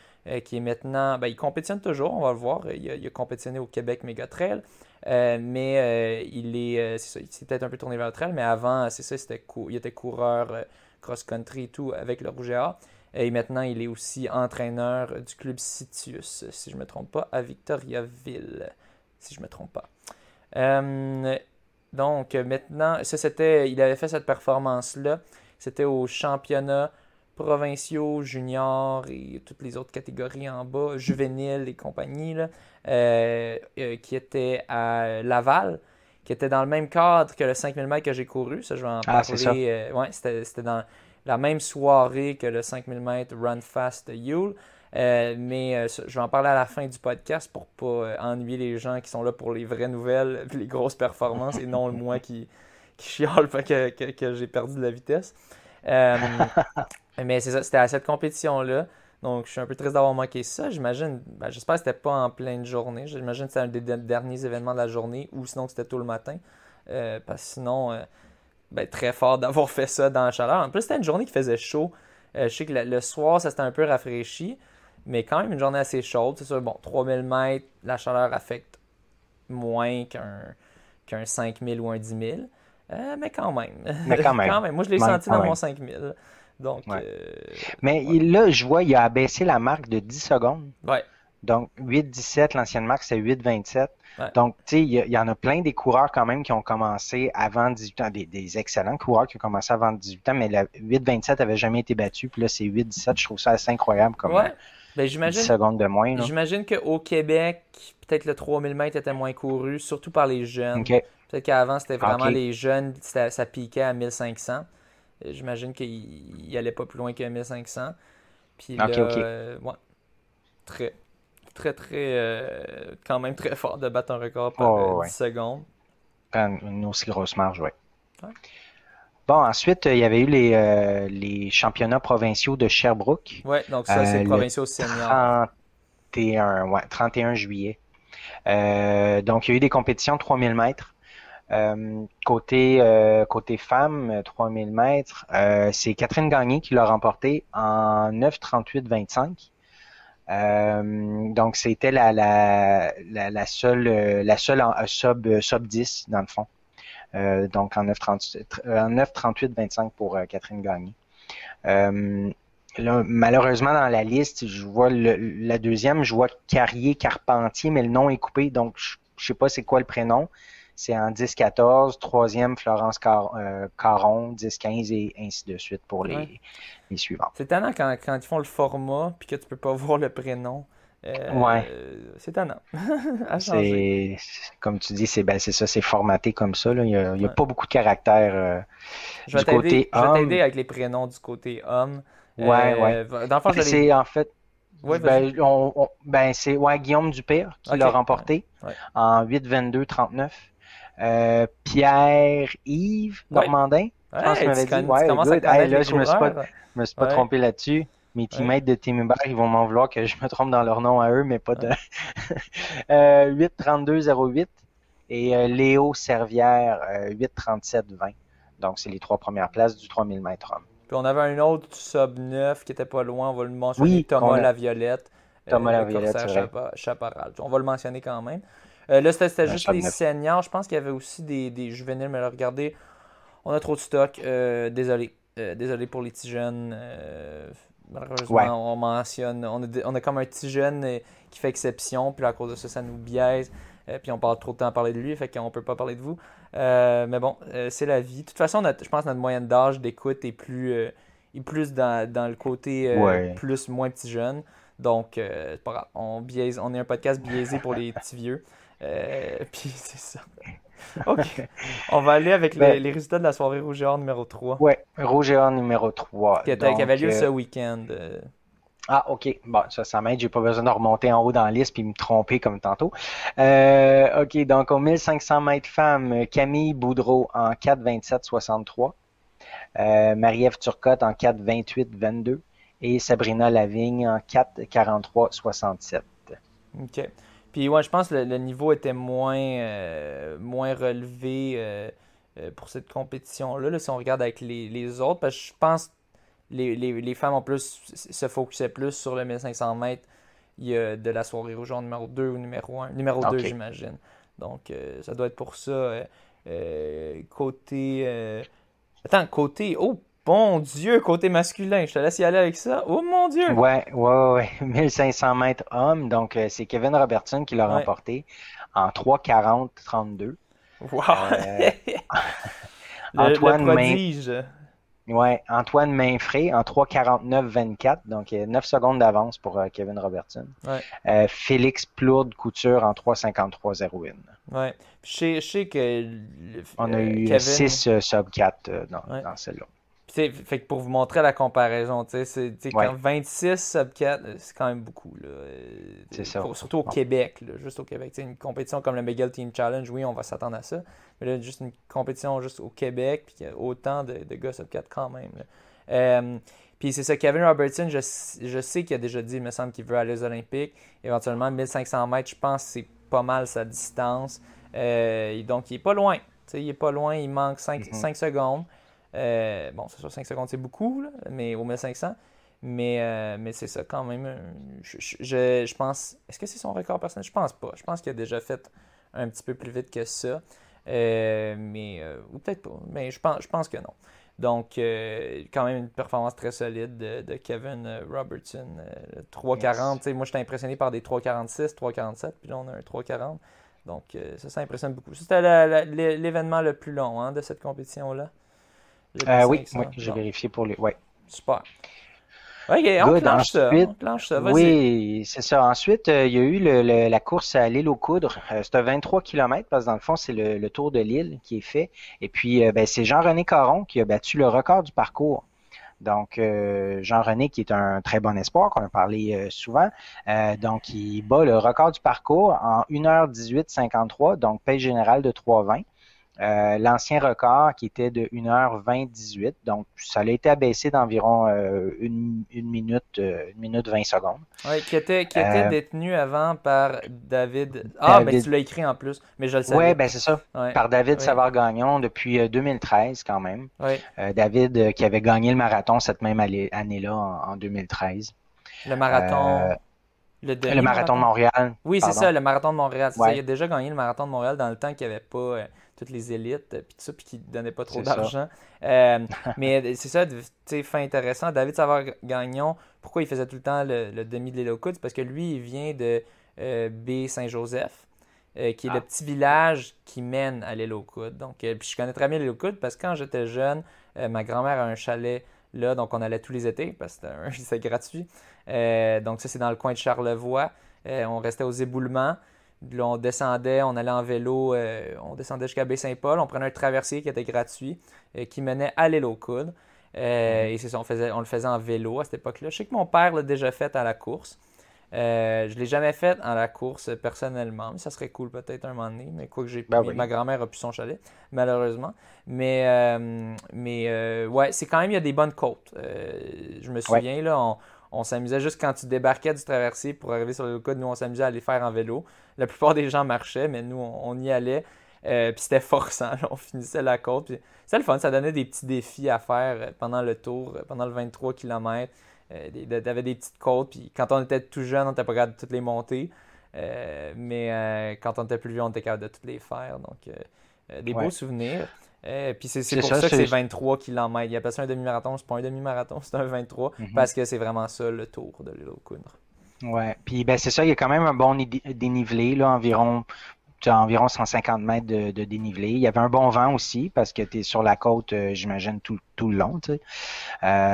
qui est maintenant... il compétitionne toujours, on va le voir. Il a compétitionné au Québec Mégatrail, il s'est peut-être un peu tourné vers le trail, mais avant, il était coureur... cross-country et tout avec le Rouge et Or. Et maintenant, il est aussi entraîneur du club Citius, si je ne me trompe pas, à Victoriaville, si je ne me trompe pas. Donc, maintenant, il avait fait cette performance-là. C'était aux championnats provinciaux, juniors et toutes les autres catégories en bas, juvéniles et compagnie, là, qui étaient à Laval, qui était dans le même cadre que le 5000 mètres que j'ai couru. Ça, je vais en parler. C'était dans la même soirée que le 5000 mètres Run Fast Yule. Je vais en parler à la fin du podcast pour ne pas ennuyer les gens qui sont là pour les vraies nouvelles, les grosses performances, et non le moi qui chiale que j'ai perdu de la vitesse. Mais c'est ça, c'était à cette compétition-là. Donc, je suis un peu triste d'avoir manqué ça. J'imagine, j'espère que c'était pas en pleine journée. J'imagine que c'était un des derniers événements de la journée ou sinon que c'était tôt le matin. Parce que sinon, très fort d'avoir fait ça dans la chaleur. En plus, c'était une journée qui faisait chaud. Je sais que le soir, ça s'était un peu rafraîchi, mais quand même une journée assez chaude. C'est sûr, 3000 mètres, la chaleur affecte moins qu'un 5000 ou un 10 000. Mais quand même. Moi, je l'ai senti dans mon 5000. Donc, là, je vois, il a abaissé la marque de 10 secondes. Ouais. Donc, 8-17, l'ancienne marque, c'est 8-27. Ouais. Donc, tu sais, il y en a plein des coureurs quand même qui ont commencé avant 18 ans, des excellents coureurs qui ont commencé avant 18 ans, mais la 8-27 n'avait jamais été battue. Puis là, c'est 8-17. Je trouve ça assez incroyable comme 10 secondes de moins. Là. J'imagine qu'au Québec, peut-être le 3000 mètres était moins couru, surtout par les jeunes. Okay. Peut-être qu'avant, c'était vraiment les jeunes, ça piquait à 1500. J'imagine qu'il n'allait pas plus loin que 1500. Puis là, très, très, très, quand même très fort de battre un record par 10 secondes. Une aussi grosse marge, oui. Bon, ensuite, il y avait eu les championnats provinciaux de Sherbrooke. Oui, donc ça, c'est provinciaux seniors. 31 juillet. Donc, il y a eu des compétitions de 3000 mètres. Côté femmes, 3000 mètres, c'est Catherine Gagné qui l'a remporté en 9:38.25. Donc c'était la seule en sub 10 dans le fond. Donc en 9:38.25 pour Catherine Gagné. Là, malheureusement, dans la liste, je vois la deuxième, je vois Carrier-Carpentier, mais le nom est coupé, donc je sais pas c'est quoi le prénom. C'est en 10-14, troisième Florence Caron, 10-15 et ainsi de suite pour les suivants. C'est étonnant quand ils font le format puis que tu peux pas voir le prénom. c'est tannant. Comme tu dis, c'est ça, c'est formaté comme ça. Là. Il n'y a pas beaucoup de caractères du côté homme. Je vais t'aider avec les prénoms du côté homme. Ouais. Dans le fond, c'est en fait... c'est Guillaume Dupire qui l'a remporté en 8-22-39. Pierre-Yves Normandin. Je pense que tu m'avais dit. Je ne me suis pas trompé là-dessus. Mes teammates de Team Hébert, ils vont m'en vouloir que je me trompe dans leur nom à eux, mais pas de... 8-32-08 et Léo Servière, 8-37-20. Donc, c'est les trois premières places du 3000 mètres homme. Puis on avait un autre sub-9 qui n'était pas loin, on va le mentionner, Thomas Laviolette. Thomas Laviolette, c'est vrai. Chaparral. On va le mentionner quand même. Là, c'était juste les seniors. Je pense qu'il y avait aussi des juvéniles, mais là, regardez, on a trop de stock. Désolé. Désolé pour les petits jeunes. Malheureusement, on a comme un petit jeune qui fait exception, puis à cause de ça, ça nous biaise, puis on parle trop de temps à parler de lui, fait qu'on peut pas parler de vous. Mais bon, c'est la vie. De toute façon, je pense que notre moyenne d'âge d'écoute est plus dans le côté plus moins petit jeune. Donc, c'est pas grave. On est un podcast biaisé pour les petits vieux. Puis c'est ça. OK. On va aller avec les résultats de la soirée Rouge et Or numéro 3. Oui, Rouge et Or numéro 3. Qui avait lieu ce week-end. Ah, OK. Bon, ça m'aide. J'ai pas besoin de remonter en haut dans la liste puis me tromper comme tantôt. OK. Donc, au 1500 mètres femmes, Camille Boudreau en 4-27-63. Marie-Ève Turcotte en 4-28-22. Et Sabrina Lavigne en 4-43-67. OK. Puis ouais, je pense que le niveau était moins relevé pour cette compétition-là, là, si on regarde avec les autres. Parce que je pense que les femmes en plus se focusaient plus sur le 1500 mètres de la soirée rouge en numéro 2 ou numéro 1. Numéro 2, j'imagine. Donc, ça doit être pour ça. Côté... côté... Oh! Mon Dieu, côté masculin, je te laisse y aller avec ça. Oh mon Dieu! Ouais. 1500 mètres hommes, donc c'est Kevin Robertson qui l'a remporté en 3-40-32. Wow! Antoine Mainfray en 3-49-24, donc 9 secondes d'avance pour Kevin Robertson. Ouais. Félix Plourde Couture en 3-53-01. Ouais. Je sais que... On a eu Kevin... 6 sub-4 dans celle-là. Fait que pour vous montrer la comparaison, quand 26 sub 4, c'est quand même beaucoup. Là. C'est ça. Surtout au Québec. Là, juste au Québec. Une compétition comme le Miguel Team Challenge, oui, on va s'attendre à ça. Mais là, juste une compétition juste au Québec, puis qu'il y a autant de gars sub 4 quand même. Puis c'est ça, Kevin Robertson, je sais qu'il a déjà dit, il me semble qu'il veut aller aux Olympiques. Éventuellement, 1500 mètres, je pense que c'est pas mal sa distance. Donc, il n'est pas loin. Il n'est pas loin, il manque 5 secondes. Bon, c'est sûr, 5 secondes, c'est beaucoup, là, mais au 1500. Mais c'est ça, quand même. Je pense... Est-ce que c'est son record personnel? Je pense pas. Je pense qu'il a déjà fait un petit peu plus vite que ça. Ou peut-être pas. Mais je pense que non. Donc, quand même une performance très solide de Kevin Robertson. 3,40. Yes. Moi, j'étais impressionné par des 3,46, 3,47. Puis là, on a un 3,40. Donc, ça impressionne beaucoup. C'était l'événement le plus long de cette compétition-là. Oui, j'ai vérifié pour les... Ouais. Super. OK, on clenche ça. Vas-y. Oui, c'est ça. Ensuite, il y a eu la course à l'île aux coudres. C'est un 23 km parce que dans le fond, c'est le tour de l'île qui est fait. Et puis, c'est Jean-René Caron qui a battu le record du parcours. Donc, Jean-René, qui est un très bon espoir, qu'on a parlé souvent, donc il bat le record du parcours en 1h18-53, donc pace générale de 3h20. L'ancien record qui était de 1h20-18, donc ça a été abaissé d'environ 1 minute 20 secondes. Oui, qui était détenu avant par David... Ah, David... tu l'as écrit en plus, mais je le savais. Oui, c'est ça, par David Savard-Gagnon depuis 2013 quand même. Ouais. David qui avait gagné le marathon cette même année-là en 2013. Le marathon... Le marathon de Montréal. Oui, c'est ça, le marathon de Montréal. C'est ça, il a déjà gagné le marathon de Montréal dans le temps qu'il n'y avait pas toutes les élites puis tout ça, puis qu'il ne donnait pas trop d'argent. Mais c'est ça, fin intéressant. David Savard-Gagnon, pourquoi il faisait tout le temps le demi de l'île aux coudes? Parce que lui, il vient de Baie-Saint-Joseph, qui est le petit village qui mène à l'île aux coudes. Donc, puis je connais très bien l'île aux coudes parce que quand j'étais jeune, ma grand-mère a un chalet là, donc on allait tous les étés parce que c'était gratuit. Donc ça, c'est dans le coin de Charlevoix. On restait aux éboulements. Là, on descendait, on allait en vélo, on descendait jusqu'à Baie-Saint-Paul. On prenait un traversier qui était gratuit, qui menait à l'île aux Coudes. Et c'est ça, on le faisait en vélo à cette époque-là. Je sais que mon père l'a déjà fait à la course. Je ne l'ai jamais fait à la course personnellement. Ça serait cool peut-être un moment donné. Mais quoi que j'ai pas ma grand-mère a pu son chalet, malheureusement. Mais ouais, c'est quand même, il y a des bonnes côtes. Je me souviens, là, on s'amusait juste quand tu débarquais du traversier pour arriver sur le côte. Nous, on s'amusait à aller faire en vélo. La plupart des gens marchaient, mais nous, on y allait. Puis c'était forçant. Là, on finissait la côte. Puis c'était le fun. Ça donnait des petits défis à faire pendant le tour, pendant le 23 km. T'avais des petites côtes. Puis quand on était tout jeune, on n'était pas capable de toutes les monter. Mais quand on était plus vieux, on était capable de toutes les faire. Donc, des beaux souvenirs. Puis c'est pour ça que c'est 23 km. Il y a pas ça un demi-marathon, c'est pas un demi-marathon, c'est un 23, parce que c'est vraiment ça le tour de l'île aux Coudres. Ouais, puis ben, c'est ça, il y a quand même un bon dénivelé, là, environ 150 mètres de dénivelé. Il y avait un bon vent aussi, parce que tu es sur la côte, j'imagine, tout le long.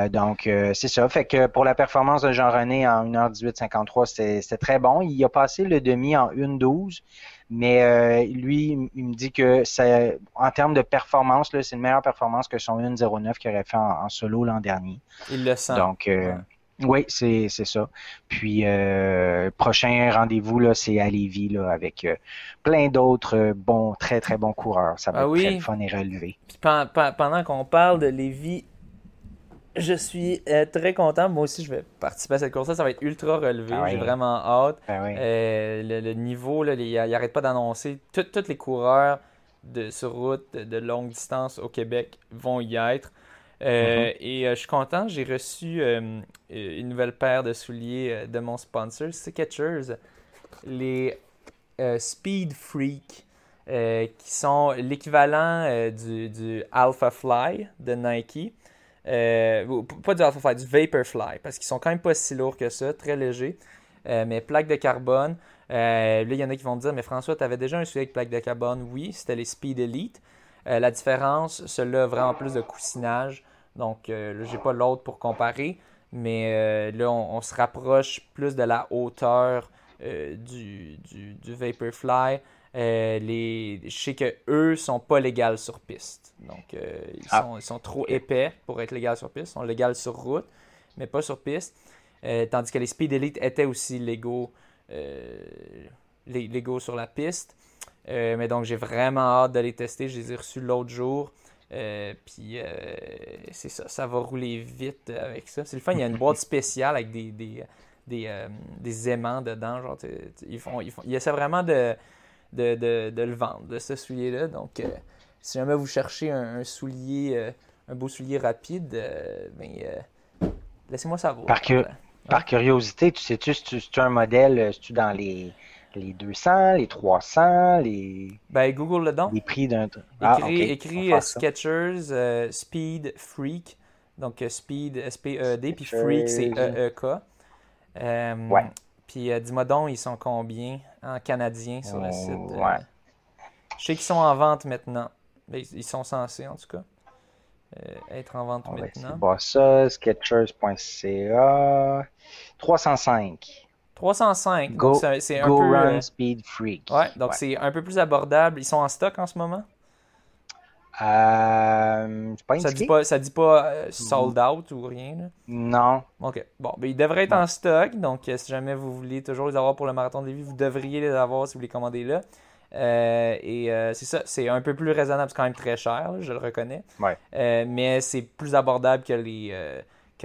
Donc, c'est ça. Fait que pour la performance de Jean-René en 1h18.53, c'était très bon. Il a passé le demi en 1h12. Mais lui, il me dit que en termes de performance, là, c'est une meilleure performance que son 1.09 qu'il aurait fait en solo l'an dernier. Il le sent. Donc, oui, c'est ça. Puis, prochain rendez-vous, là, c'est à Lévis là, avec plein d'autres bons, très, très bons coureurs. Ça va être très fun et relevé. Puis, pendant qu'on parle de Lévis, je suis très content. Moi aussi, je vais participer à cette course-là. Ça va être ultra relevé. Ah oui. J'ai vraiment hâte. Ah oui. Le niveau, là, il n'arrête pas d'annoncer. Tous les coureurs sur route de longue distance au Québec vont y être. Et je suis content. J'ai reçu une nouvelle paire de souliers de mon sponsor, Skechers, les Speed Freak, qui sont l'équivalent du Alphafly de Nike. Pas du Alphafly, du Vaporfly, parce qu'ils sont quand même pas si lourds que ça, très légers, mais plaques de carbone. Là, il y en a qui vont me dire, mais François, tu avais déjà un soulier avec plaque de carbone? Oui, c'était les Speed Elite. La différence, ceux-là, vraiment plus de coussinage. Donc, là, j'ai pas l'autre pour comparer, mais là, on se rapproche plus de la hauteur du Vaporfly. Je sais qu'eux sont pas légales sur piste. Donc, ils sont trop épais pour être légales sur piste. Ils sont légales sur route, mais pas sur piste. Tandis que les Speed Elite étaient aussi légaux, légaux sur la piste. Mais donc, j'ai vraiment hâte de les tester. Je les ai reçus l'autre jour. Puis, c'est ça. Ça va rouler vite avec ça. C'est le fun. Il y a une boîte spéciale avec des aimants dedans. Genre, ils essaient vraiment de le vendre, de ce soulier-là. Donc, si jamais vous cherchez un soulier, un beau soulier rapide, laissez-moi savoir. Par curiosité, tu sais-tu si tu as un modèle, si tu es dans les 200, les 300, les... Ben, Google le don. Les prix d'un... Écris Skechers Speed Freak. Donc, Speed, S-P-E-D, puis Freak, c'est E-E-K. Ouais. Puis dis-moi donc, ils sont combien en canadien sur le site? Ouais. Je sais qu'ils sont en vente maintenant. Ils sont censés, en tout cas, être en vente maintenant. C'est bon, ça, Skechers.ca, 305. 305, donc c'est un peu... Run Speed Freak. Ouais, donc c'est un peu plus abordable. Ils sont en stock en ce moment? C'est pas indiqué. Ça dit pas sold out ou rien là. Non. OK. Bon, ben ils devraient être en stock, donc si jamais vous voulez toujours les avoir pour le marathon de Lévis, vous devriez les avoir si vous les commandez là. Et c'est ça, c'est un peu plus raisonnable, c'est quand même très cher, là, je le reconnais. Ouais. Mais c'est plus abordable que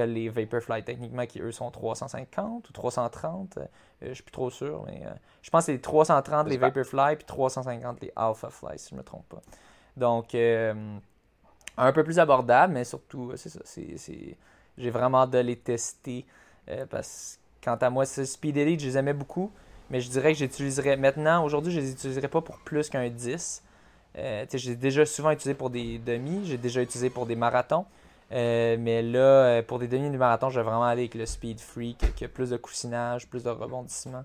les Vaporfly techniquement qui eux sont 350 ou 330, je suis plus trop sûr, mais je pense que c'est les 330 les Vaporfly puis 350 les Alphafly si je me trompe pas. Donc, un peu plus abordable, mais surtout, c'est ça. J'ai vraiment hâte de les tester. Parce que, quant à moi, ce Speed Elite, je les aimais beaucoup. Mais je dirais que j'utiliserais maintenant, aujourd'hui, je les utiliserais pas pour plus qu'un 10. J'ai déjà souvent utilisé pour des demi, j'ai déjà utilisé pour des marathons. Mais là, pour des demi et des marathons, je vais vraiment aller avec le Speed Freak, qui a plus de coussinage, plus de rebondissement.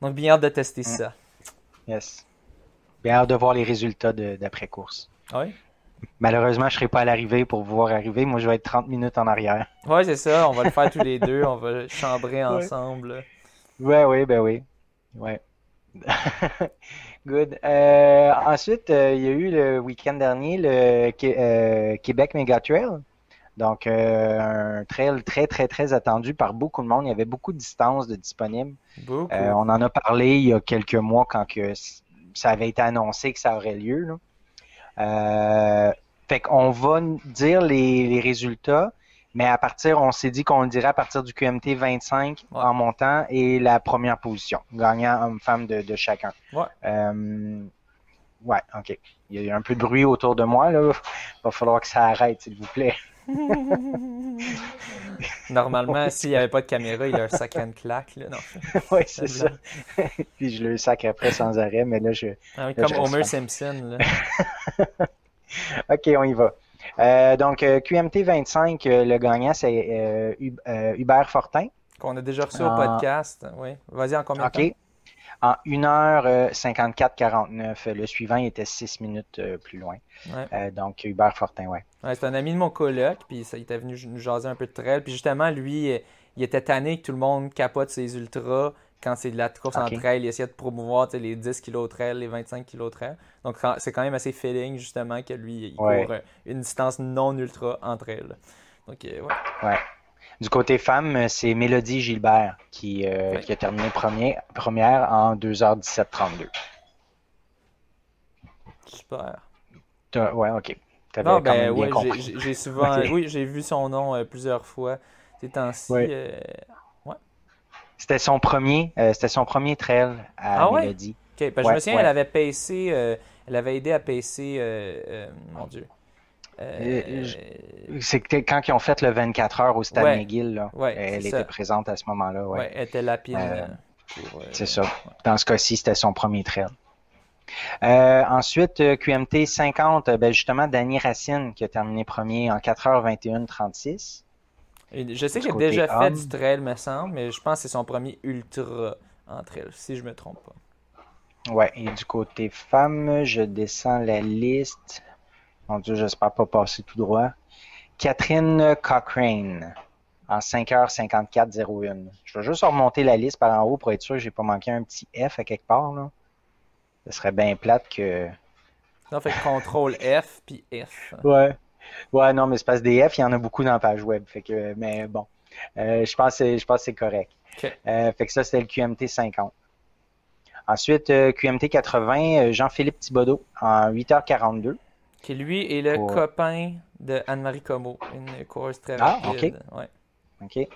Donc, bien hâte de tester ça. Yes. Bien hâte de voir les résultats d'après-course. Oui. Malheureusement, je ne serai pas à l'arrivée pour vous voir arriver. Moi, je vais être 30 minutes en arrière. Oui, c'est ça. On va le faire tous les deux. On va chambrer ensemble. Ben oui. Ouais. Good. Ensuite, il y a eu le week-end dernier le Québec Méga Trail. Donc, un trail très attendu par beaucoup de monde. Il y avait beaucoup de distances de disponibles. On en a parlé il y a quelques mois quand que ça avait été annoncé que ça aurait lieu. Là. Fait qu'on va dire les résultats, mais on s'est dit qu'on le dirait à partir du QMT 25 en montant et la première position, gagnant homme-femme de chacun. OK. Il y a un peu de bruit autour de moi, là. Va falloir que ça arrête, s'il vous plaît. Normalement, s'il n'y avait pas de caméra, il leur sacrait une claque. Oui, c'est ça. Puis je le sacre après sans arrêt, mais là, je... Ah, comme là, Homer Simpson. Là. OK, on y va. Donc, QMT 25, le gagnant, c'est Hubert Fortin. Qu'on a déjà reçu au podcast. Oui. Vas-y, en combien de temps? En 1h54-49. Le suivant, il était 6 minutes plus loin. Ouais. Donc, Hubert Fortin, oui. Ouais, c'est un ami de mon coloc, puis il était venu nous jaser un peu de trail. Puis justement, lui, il était tanné que tout le monde capote ses ultras quand c'est de la course en trail. Il essayait de promouvoir les 10 kg trail, les 25 kg trail. Donc, c'est quand même assez feeling, justement, que lui, il court une distance non ultra en trail. Donc, ouais. Du côté femme, c'est Mélodie Gilbert qui a terminé première en 2h17-32. Super. Ouais, OK. Bien compris. J'ai souvent... Okay. Oui, j'ai vu son nom plusieurs fois. Ces temps-ci... Ouais. C'était son premier trail à Mélodie. OK. Je me souviens, elle avait pacé... elle avait aidé à pacé... mon Dieu. C'était quand ils ont fait le 24 heures au Stade McGill, là, elle était présente à ce moment-là. Oui, elle était lapide. C'est ça. Dans ce cas-ci, c'était son premier trail. Ensuite, QMT 50, justement, Danny Racine qui a terminé premier en 4h21-36. Je sais qu'il a déjà fait du trail, me semble, mais je pense que c'est son premier ultra en trail, si je ne me trompe pas. Oui, et du côté femme, je descends la liste... Mon Dieu, j'espère pas passer tout droit. Catherine Cochrane, en 5h54-01. Je vais juste remonter la liste par en haut pour être sûr que j'ai pas manqué un petit F à quelque part. Là. Ce serait bien plate que... Non, fait contrôle F, puis F. Ouais, non, mais c'est parce que des F, il y en a beaucoup dans la page web. Fait que, mais bon, je pense que c'est correct. Okay. Fait que ça, c'était le QMT 50. Ensuite, QMT 80, Jean-Philippe Thibodeau, en 8h42. Qui, lui, est le copain de Anne-Marie Comeau, une coureuse très rapide. Ah, OK. Ouais. OK. Hey,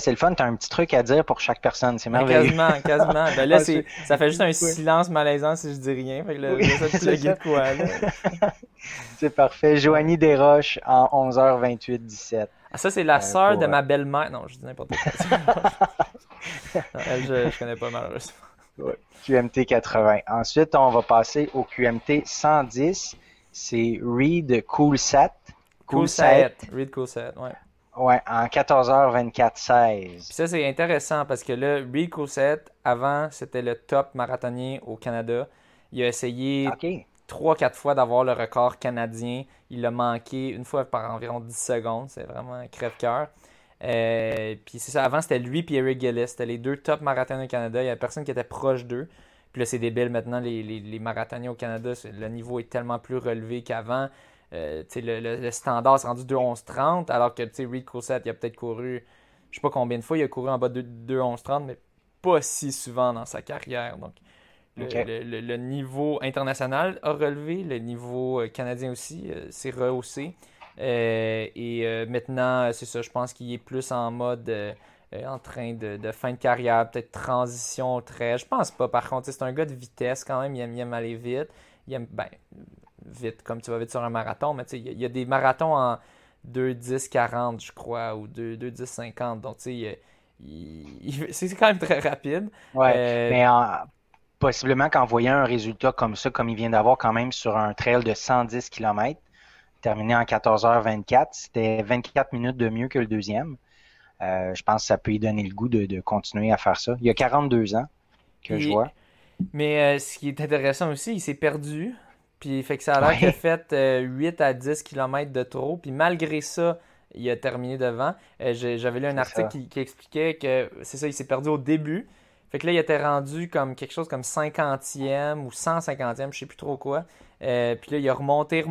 c'est le fun, t'as un petit truc à dire pour chaque personne, c'est merveilleux. Quasiment. Ben là, ça fait juste un silence malaisant si je dis rien. Fait que là, ça te pluguer de quoi, là. C'est parfait. Joanie Desroches en 11h28-17. Ah, ça, c'est la sœur de ma belle-mère. Non, je dis n'importe quoi. Elle, je connais pas malheureusement. Ouais. QMT 80. Ensuite, on va passer au QMT 110. C'est Reid Coolsaet. Reid Coolsaet, oui. Oui, en 14h24-16. Puis ça, c'est intéressant parce que là, Reid Coolsaet, avant, c'était le top marathonien au Canada. Il a essayé 3-4 fois d'avoir le record canadien. Il l'a manqué une fois par environ 10 secondes. C'est vraiment crève-cœur. Puis c'est ça, avant, c'était lui et Eric Gillis. C'était les deux top marathoniens au Canada. Il n'y avait personne qui était proche d'eux. Puis là, c'est débile maintenant, les marathoniens au Canada, le niveau est tellement plus relevé qu'avant. Le standard s'est rendu 2h11-30, alors que Reid Coolsaet, il a peut-être couru, je sais pas combien de fois, il a couru en bas de 2h11-30, mais pas si souvent dans sa carrière. Donc, le niveau international a relevé, le niveau canadien aussi s'est rehaussé. Maintenant, c'est ça, je pense qu'il est plus en mode... en train de fin de carrière, peut-être transition au trait. Je pense pas. Par contre, c'est un gars de vitesse quand même. Il aime aller vite. Il aime vite, comme tu vas vite sur un marathon. Mais il y a des marathons en 2:10:40, je crois, ou 2:10:50. Donc, c'est quand même très rapide. Oui, mais possiblement qu'en voyant un résultat comme ça, comme il vient d'avoir quand même sur un trail de 110 km, terminé en 14h24, c'était 24 minutes de mieux que le deuxième. Je pense que ça peut lui donner le goût de continuer à faire ça. Il y a 42 ans je vois. Mais ce qui est intéressant aussi, il s'est perdu. Puis fait que ça a l'air qu'il a fait 8 à 10 km de trop. Puis malgré ça, il a terminé devant. J'avais lu un article qui expliquait que c'est ça, il s'est perdu au début. Fait que là, il était rendu comme quelque chose comme 50e ou 150e, je sais plus trop quoi. Puis là, il a remonté.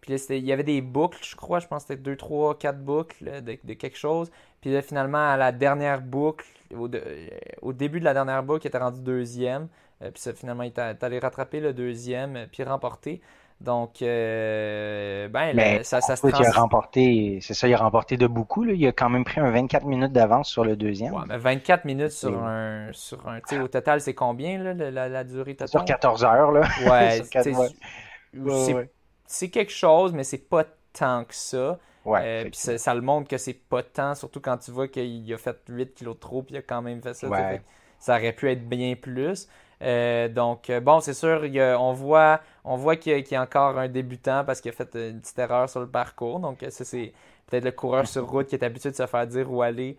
Puis là, il y avait des boucles, je pense que c'était 2, 3, 4 boucles de quelque chose. Puis là, finalement, à la dernière boucle, au début de la dernière boucle, il était rendu 2e. Puis ça, finalement, il est allé rattraper le 2e, puis remporter. Donc, ça se transforme. Il a remporté de beaucoup. Là. Il a quand même pris un 24 minutes d'avance sur le deuxième. Ouais, mais 24 minutes sur un tu sais, au total, c'est combien là, la durée totale? Sur 14 heures. Là. Ouais, c'est quelque chose, mais c'est pas tant que ça. Ouais, puis ça le montre que c'est pas tant, surtout quand tu vois qu'il a fait 8 kilos de trop, puis il a quand même fait ça. Ouais. Ça aurait pu être bien plus. Donc, bon, c'est sûr, on voit qu'il y a encore un débutant parce qu'il a fait une petite erreur sur le parcours. Donc, c'est peut-être le coureur sur route qui est habitué de se faire dire où aller,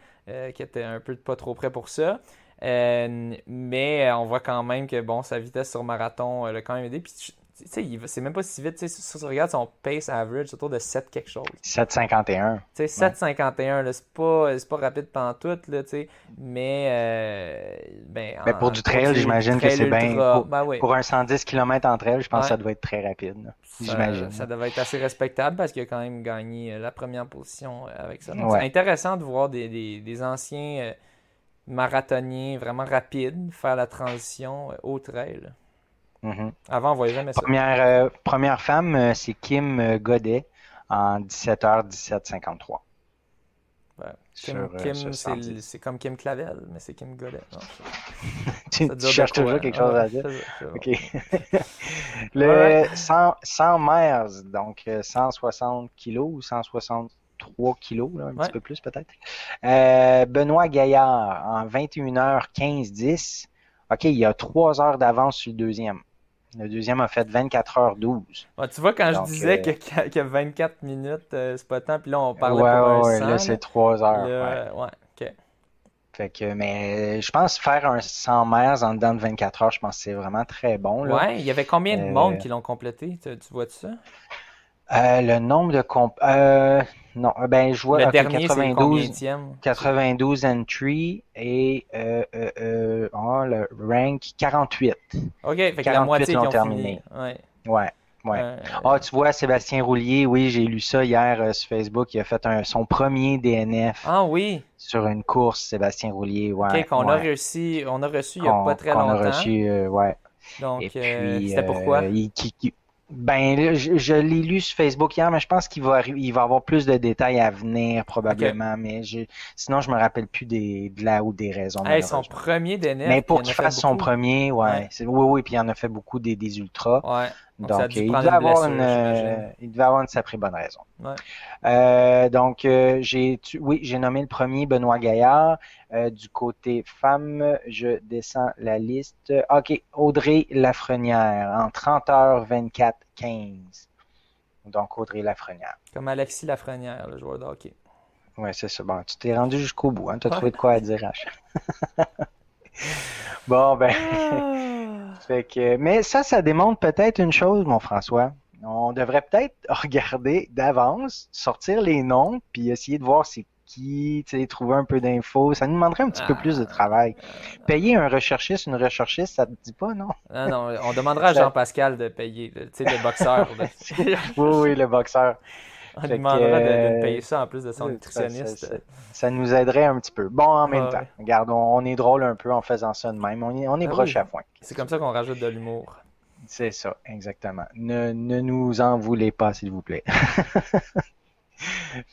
qui était un peu pas trop près pour ça. Mais on voit quand même que, bon, sa vitesse sur marathon l'a quand même aidé. Puis, tu sais, c'est même pas si vite. Si tu regardes son pace average, c'est autour de 7 quelque chose. 7,51. Tu sais, 7,51, là, c'est pas rapide pantoute, là, tu sais. Mais, pour du trail, j'imagine que c'est bien. Pour un 110 km entre elles, je pense que ça doit être très rapide, là, j'imagine. Ça devait être assez respectable parce qu'il a quand même gagné la première position avec ça. Donc, c'est intéressant de voir des anciens marathoniens vraiment rapides faire la transition au trail. Mm-hmm. Avant, on voyait jamais ça. Première femme, c'est Kim Godet en 17h17:53. Ouais. Kim, c'est comme Kim Clavel, mais c'est Kim Godet. Non, tu cherches toujours quelque chose à dire. Ça, OK. Le 100 miles, donc 160 kilos ou 163 kilos, là, un petit peu plus peut-être. Benoît Gaillard en 21h15:10. OK, il y a 3 heures d'avance sur le deuxième. Le deuxième a fait 24h12. Ah, tu vois, quand je disais que 24 minutes, c'est pas tant, puis là, on parlait pour un 100. Là, c'est 3 heures. Là, OK. Fait que, mais je pense faire un 100 miles en dedans de 24 heures, je pense que c'est vraiment très bon. Là. Ouais, il y avait combien de monde qui l'ont complété? Tu vois-tu ça? Le nombre de non, ben je vois le dernier, 92 entry et le rank 48. OK, fait que la moitié l'ont terminé. Ouais. Tu vois Sébastien Roulier, oui, j'ai lu ça hier sur Facebook, il a fait son premier DNF. Ah oui. Sur une course Sébastien Roulier, qu'on a reçu il y a pas très longtemps. On a reçu Donc et puis, c'était pourquoi Ben, je l'ai lu sur Facebook hier, mais je pense qu'il va avoir plus de détails à venir, probablement. Okay. Mais sinon, je me rappelle plus des raisons. Hey, son premier DNF. Mais pour qu'il fasse son premier, Oui, puis il en a fait beaucoup des ultras. Ouais. Donc, il devait avoir une sacrée bonne raison. Ouais. J'ai nommé le premier Benoît Gaillard. Du côté femme, je descends la liste. OK, Audrey Lafrenière en 30h24:15. Donc, Audrey Lafrenière. Comme Alexis Lafrenière, le joueur de hockey. Oui, c'est ça. Bon, tu t'es rendu jusqu'au bout. Hein? Tu as trouvé de quoi à dire, Bon, Fait que, mais ça démontre peut-être une chose, mon François. On devrait peut-être regarder d'avance, sortir les noms, puis essayer de voir c'est qui, trouver un peu d'infos. Ça nous demanderait un petit peu plus de travail. Payer un recherchiste, une recherchiste, ça te dit pas, non? Non, on demandera à Jean-Pascal de payer, le boxeur. Oui, le boxeur. On demandera de payer ça en plus de son nutritionniste. Ça nous aiderait un petit peu. Bon, en même temps, regarde, on est drôle un peu en faisant ça de même. On est broche à foin. C'est comme ça qu'on rajoute de l'humour. C'est ça, exactement. Ne nous en voulez pas, s'il vous plaît.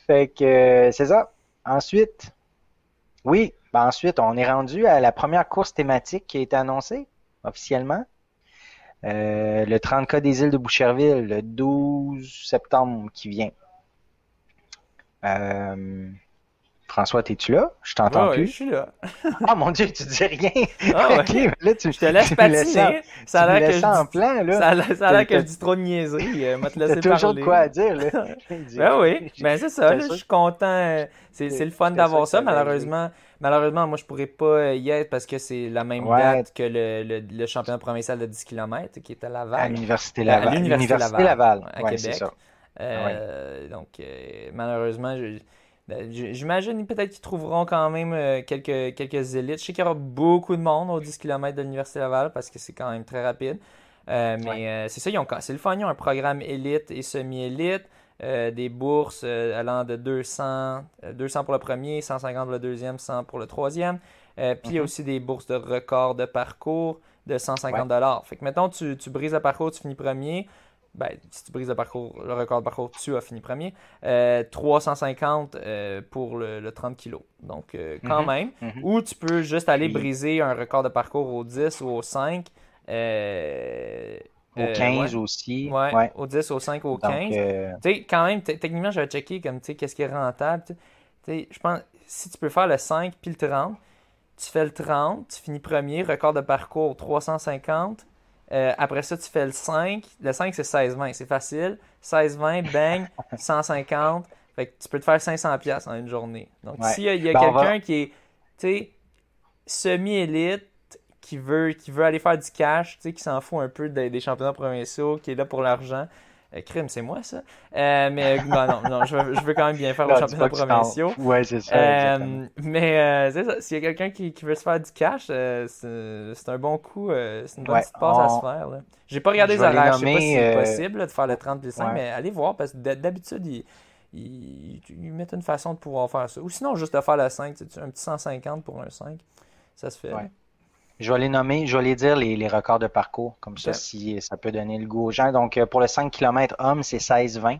Fait que c'est ça. Ensuite, on est rendu à la première course thématique qui a été annoncée officiellement. Le 30K des îles de Boucherville, le 12 septembre qui vient. François, t'es-tu là? Je t'entends plus. Oui, je suis là. Ah, mon Dieu, tu dis rien. Ah, okay, là, je te laisse patiner. Ça a l'air que je dis trop de niaiseries. Moi, te laisser parler. Toujours de quoi à dire, là. Oui, c'est ça. Je suis content. C'est le fun d'avoir ça. Malheureusement, moi, je pourrais pas y être parce que c'est la même date que le championnat provincial de 10 km qui est à Laval. À l'Université Laval. À Québec. Donc, malheureusement, j'imagine peut-être qu'ils trouveront quand même quelques élites. Je sais qu'il y aura beaucoup de monde aux 10 km de l'Université Laval parce que c'est quand même très rapide. C'est ça, c'est le fun. Ils ont un programme élite et semi-élite. Des bourses allant de 200 pour le premier, 150 pour le deuxième, 100 pour le troisième. Puis il y a aussi des bourses de record de parcours de 150 $. Fait que mettons, tu brises le parcours, tu finis premier. Ben, si tu brises le record de parcours, tu as fini premier. 350 pour le 30 kg. Donc, quand même. Ou tu peux juste aller briser un record de parcours au 10 ou au 5. Au 15 aussi. Ouais, au 10, au 5, au 15. Tu sais, quand même, techniquement, j'avais checké comme, tu sais, qu'est-ce qui est rentable. Tu sais, je pense, si tu peux faire le 5 puis le 30, tu fais le 30, tu finis premier, record de parcours 350. Après ça, tu fais le 5. Le 5, c'est 16-20. C'est facile. 16-20, bang, 150. Fait que tu peux te faire 500$ en une journée. Donc, s'il y a quelqu'un qui est, tu sais, semi-élite, qui veut aller faire du cash, tu sais, qui s'en fout un peu des championnats provinciaux, qui est là pour l'argent. Crime, c'est moi, ça. Mais non, je veux quand même bien faire aux championnats provinciaux. Ouais, c'est ça. Mais c'est ça, s'il y a quelqu'un qui veut se faire du cash, c'est un bon coup, c'est une bonne petite passe à se faire. Là. J'ai pas regardé les horaires, je sais pas si c'est possible là, de faire le 30 et le 5, mais allez voir, parce que d'habitude, ils mettent une façon de pouvoir faire ça. Ou sinon, juste de faire le 5, tu sais, un petit 150 pour un 5, ça se fait. Ouais. Je vais les nommer, je vais les dire les records de parcours, comme ça, si ça peut donner le goût aux gens. Donc, pour le 5 km, hommes, c'est 16-20,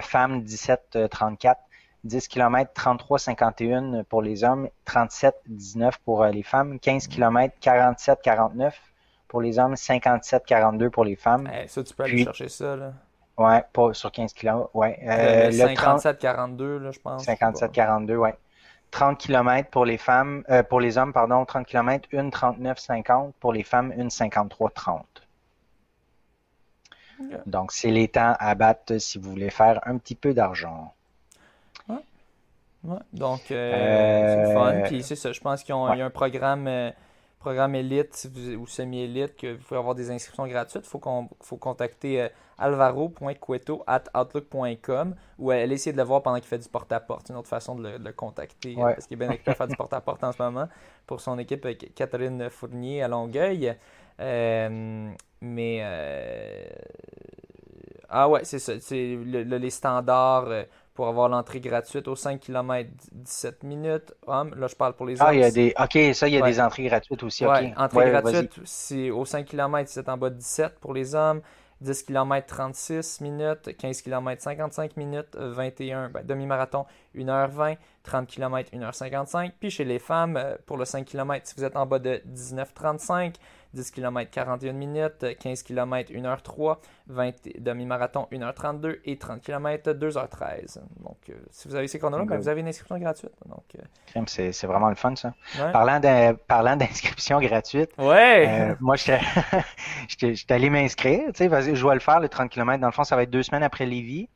femmes, 17-34, 10 km, 33-51 pour les hommes, 37-19 pour les femmes, 15 km, 47-49 pour les hommes, 57-42 pour les femmes. Ça, tu peux aller chercher ça, là. Ouais, pas sur 15 km, ouais. Le 57-42, là, je pense. 57-42, ouais. 30 km pour les femmes, pour les hommes, pardon, 30 km, 1:39.50, pour les femmes, 1:53.30. Yeah. Donc, c'est les temps à battre si vous voulez faire un petit peu d'argent. Ouais. Ouais. Donc, c'est fun. Puis, c'est ça, je pense qu'il y a un programme élite ou semi-élite que vous pouvez avoir des inscriptions gratuites. Il faut contacter alvaro.cueto@outlook.com ou aller essayer de le voir pendant qu'il fait du porte-à-porte. C'est une autre façon de le contacter parce qu'il est bien occupé à faire du porte-à-porte en ce moment pour son équipe avec Catherine Fournier à Longueuil. C'est ça. C'est les standards... pour avoir l'entrée gratuite aux 5 km 17 minutes. Là, je parle pour les autres. Il y a des entrées gratuites aussi. Okay. Entrée gratuite, vas-y. C'est aux 5 km, c'est en bas de 17 pour les hommes. 10 km 36 minutes, 15 km 55 minutes, 21, demi-marathon 1h20, 30 km 1h55. Puis chez les femmes, pour le 5 km, si vous êtes en bas de 19h35, 10 km 41 minutes, 15 km 1h03, 20 demi-marathon 1h32 et 30 km 2h13. Donc, si vous avez ces chronos-là, vous avez une inscription gratuite. Donc, c'est vraiment le fun, ça. Ouais. Parlant d'inscription gratuite, moi, j'étais allé m'inscrire. Je vais le faire, le 30 km. Dans le fond, ça va être 2 semaines après Lévis.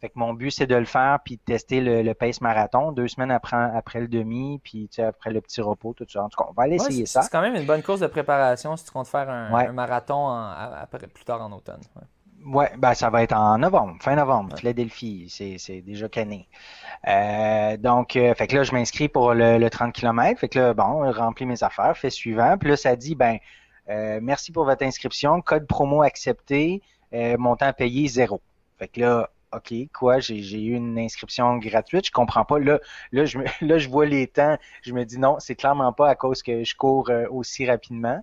Fait que mon but, c'est de le faire puis de tester le pace marathon 2 semaines après le demi, puis après le petit repos, tout ça. En tout cas, on va aller essayer ça. C'est quand même une bonne course de préparation si tu comptes faire un marathon plus tard en automne. Ça va être en novembre, fin novembre, Philadelphie, c'est déjà cané. Donc, fait que là, je m'inscris pour le 30 km. Fait que là, bon, remplis mes affaires, fais suivant. Puis là, ça dit, merci pour votre inscription, code promo accepté, montant payé 0. Fait que là, OK, quoi, j'ai eu une inscription gratuite, je comprends pas. Là, je vois les temps, je me dis non, c'est clairement pas à cause que je cours aussi rapidement.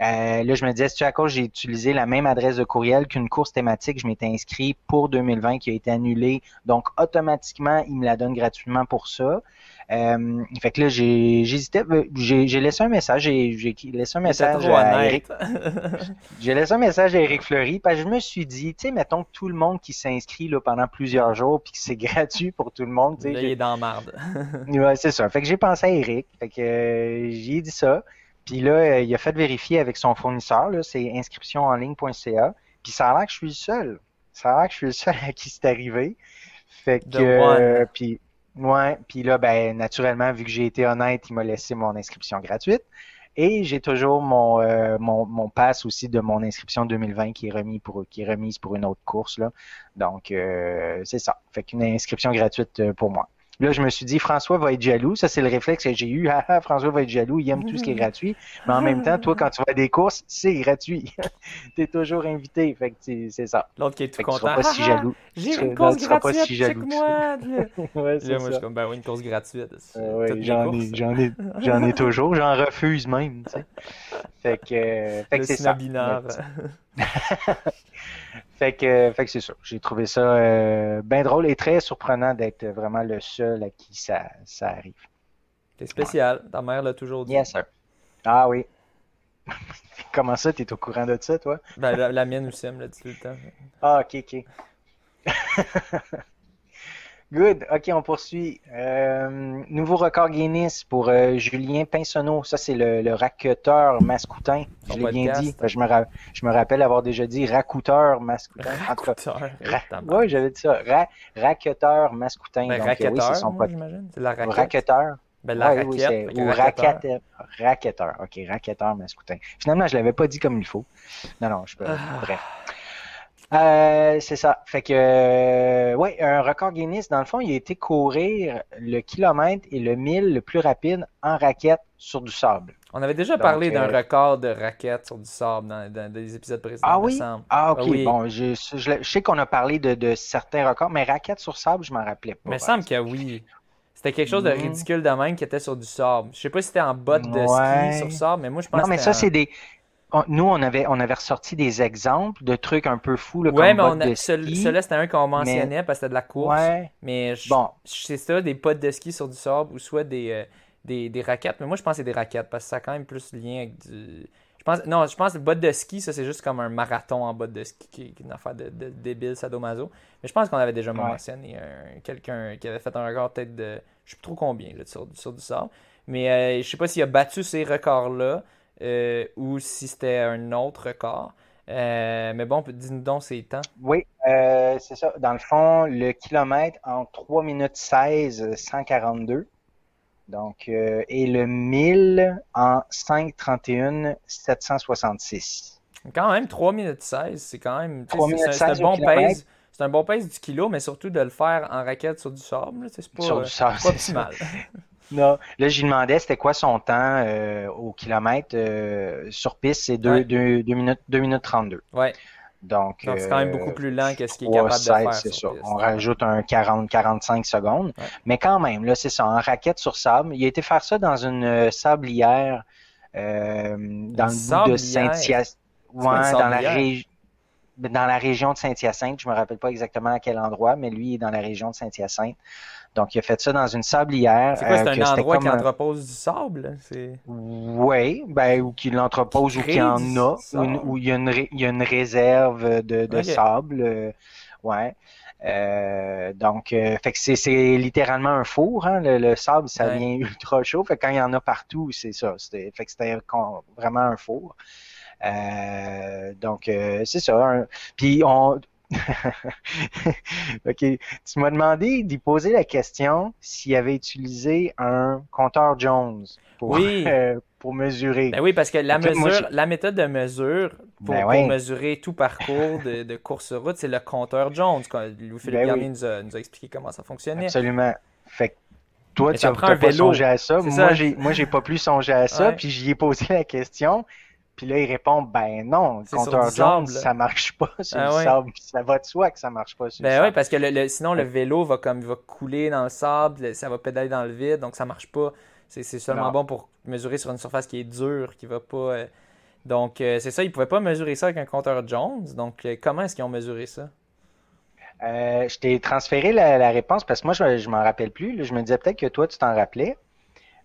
Là, je me disais, c'est-tu à cause que j'ai utilisé la même adresse de courriel qu'une course thématique, je m'étais inscrit pour 2020 qui a été annulée. Donc, automatiquement, il me la donne gratuitement pour ça. Fait que là, j'hésitais. J'ai laissé un message. J'ai laissé un message à Éric. J'ai laissé un message à Éric Fleury parce que je me suis dit, tu sais, mettons que tout le monde qui s'inscrit là, pendant plusieurs jours puis que c'est gratuit pour tout le monde. Là, il est dans la marde. C'est ça. Fait que j'ai pensé à Éric. Fait que j'ai dit ça. Puis là, il a fait vérifier avec son fournisseur. Là, c'est inscriptionenligne.ca. Puis ça a l'air que je suis le seul. Ça a l'air que je suis le seul à qui c'est arrivé. Fait que... puis là, naturellement, vu que j'ai été honnête, il m'a laissé mon inscription gratuite. Et j'ai toujours mon pass aussi de mon inscription 2020 qui est remise pour une autre course, là. Donc, c'est ça. Fait qu'une inscription gratuite pour moi. Là, je me suis dit, François va être jaloux. Ça, c'est le réflexe que j'ai eu. Ah, François va être jaloux. Il aime tout ce qui est gratuit. Mais en même temps, toi, quand tu vas à des courses, c'est gratuit. T'es toujours invité. Fait que c'est ça. L'autre qui est tout content. Tu seras pas si jaloux. J'ai une course gratuite, check-moi. Ouais, c'est ça. Moi, je suis comme, ben oui, une course gratuite. Ouais, j'en ai toujours. J'en refuse même, tu sais. Fait que c'est ça. Fait que c'est ça. J'ai trouvé ça bien drôle et très surprenant d'être vraiment le seul à qui ça arrive. C'est spécial. Ouais. Ta mère l'a toujours dit. Yes, sir. Ah oui. Comment ça, t'es au courant de ça, toi? Ben, la mienne aussi, elle me l'a dit tout le temps. Ah, ok. Good. OK, on poursuit. Nouveau record Guinness pour Julien Pinsonneau. Ça, c'est le racketeur mascoutin. Je l'ai bien dit. Je me rappelle avoir déjà dit racouteur mascoutin. Oui, j'avais dit ça. Racketeur mascoutin. Ben, donc, oui, c'est son pote. J'imagine. C'est la raquette. Racketeur. Ben, la raquette. Oui, ou racketeur. Racketeur. OK, racketeur mascoutin. Finalement, je l'avais pas dit comme il faut. Non, je peux. Bref. C'est ça. Fait que, ouais, un record Guinness, dans le fond, il a été courir le kilomètre et le 1000 le plus rapide en raquette sur du sable. On avait déjà parlé d'un record de raquette sur du sable dans des épisodes précédents. Ah oui? Ah, ok. Ah, oui. Bon, je sais qu'on a parlé de certains records, mais raquette sur sable, je m'en rappelais pas. Mais il semble que oui. C'était quelque chose de ridicule de même qui était sur du sable. Je sais pas si c'était en bottes de ski sur sable, mais moi, je pense que non, mais ça, c'est des... Nous, on avait ressorti des exemples de trucs un peu fous. Oui, mais celui-là, c'était un qu'on mentionnait parce que c'était de la course. Ouais, mais c'est ça, des potes de ski sur du sable ou soit des raquettes. Mais moi, je pense que c'est des raquettes parce que ça a quand même plus lien avec du... Je pense que bottes de ski, ça, c'est juste comme un marathon en bottes de ski qui est une affaire de débile, sadomaso. Mais je pense qu'on avait déjà mentionné quelqu'un qui avait fait un record peut-être de... Je sais plus trop combien là, sur du sable. Mais je sais pas s'il a battu ces records-là. Ou si c'était un autre record. Mais bon, dis-nous donc ces temps. Oui, c'est ça. Dans le fond, le kilomètre en 3 minutes 16, 142. Donc, et le 1000 en 5:31, 766. Quand même, 3 minutes 16, c'est quand même... 3 minutes 16 c'est un bon pace. C'est un bon pace du kilo, mais surtout de le faire en raquette sur du sable, là, c'est pas, sur du sable, pas c'est optimal. Ça. Non. Là, je lui demandais c'était quoi son temps au kilomètre sur piste, c'est 2 minutes 32. Ouais. Donc c'est quand même beaucoup plus lent que ce qu'il est capable de faire. C'est ça. On rajoute un 40-45 secondes. Ouais. Mais quand même, là, c'est ça. En raquette sur sable, il a été faire ça dans une sablière dans le bout de Saint-Hyacinthe. Ouais, dans la région de Saint-Hyacinthe. Je me rappelle pas exactement à quel endroit, mais lui, il est dans la région de Saint-Hyacinthe. Donc, il a fait ça dans une sablière. C'est quoi, c'est un endroit qui entrepose du sable? Oui, ben, ou qui l'entrepose ou qui en a, ou il y a une réserve de sable. Ouais. Donc, fait que c'est littéralement un four. Hein, le sable, ça vient ultra chaud. Fait que quand il y en a partout, c'est ça. Fait que c'était vraiment un four. Donc, c'est ça. Puis, OK. Tu m'as demandé d'y poser la question s'il avait utilisé un compteur Jones pour mesurer. Ben oui, parce que la méthode de mesure pour mesurer tout parcours de course route, c'est le compteur Jones. Louis-Philippe Garnier nous a expliqué comment ça fonctionnait. Absolument. Fait que toi, tu n'as pas songé à ça. Moi, j'ai pas plus songé à ça. Puis j'y ai posé la question. Puis là, il répond, ben non, le compteur Jones, ça marche pas sur le sable. Ça va de soi que ça marche pas sur le sable. Ben oui, parce que sinon, le vélo va couler dans le sable, ça va pédaler dans le vide, donc ça marche pas. C'est seulement bon pour mesurer sur une surface qui est dure, qui va pas... Donc, c'est ça, ils pouvaient pas mesurer ça avec un compteur Jones. Donc, comment est-ce qu'ils ont mesuré ça? Je t'ai transféré la réponse parce que moi, je m'en rappelle plus. Là, je me disais peut-être que toi, tu t'en rappelais.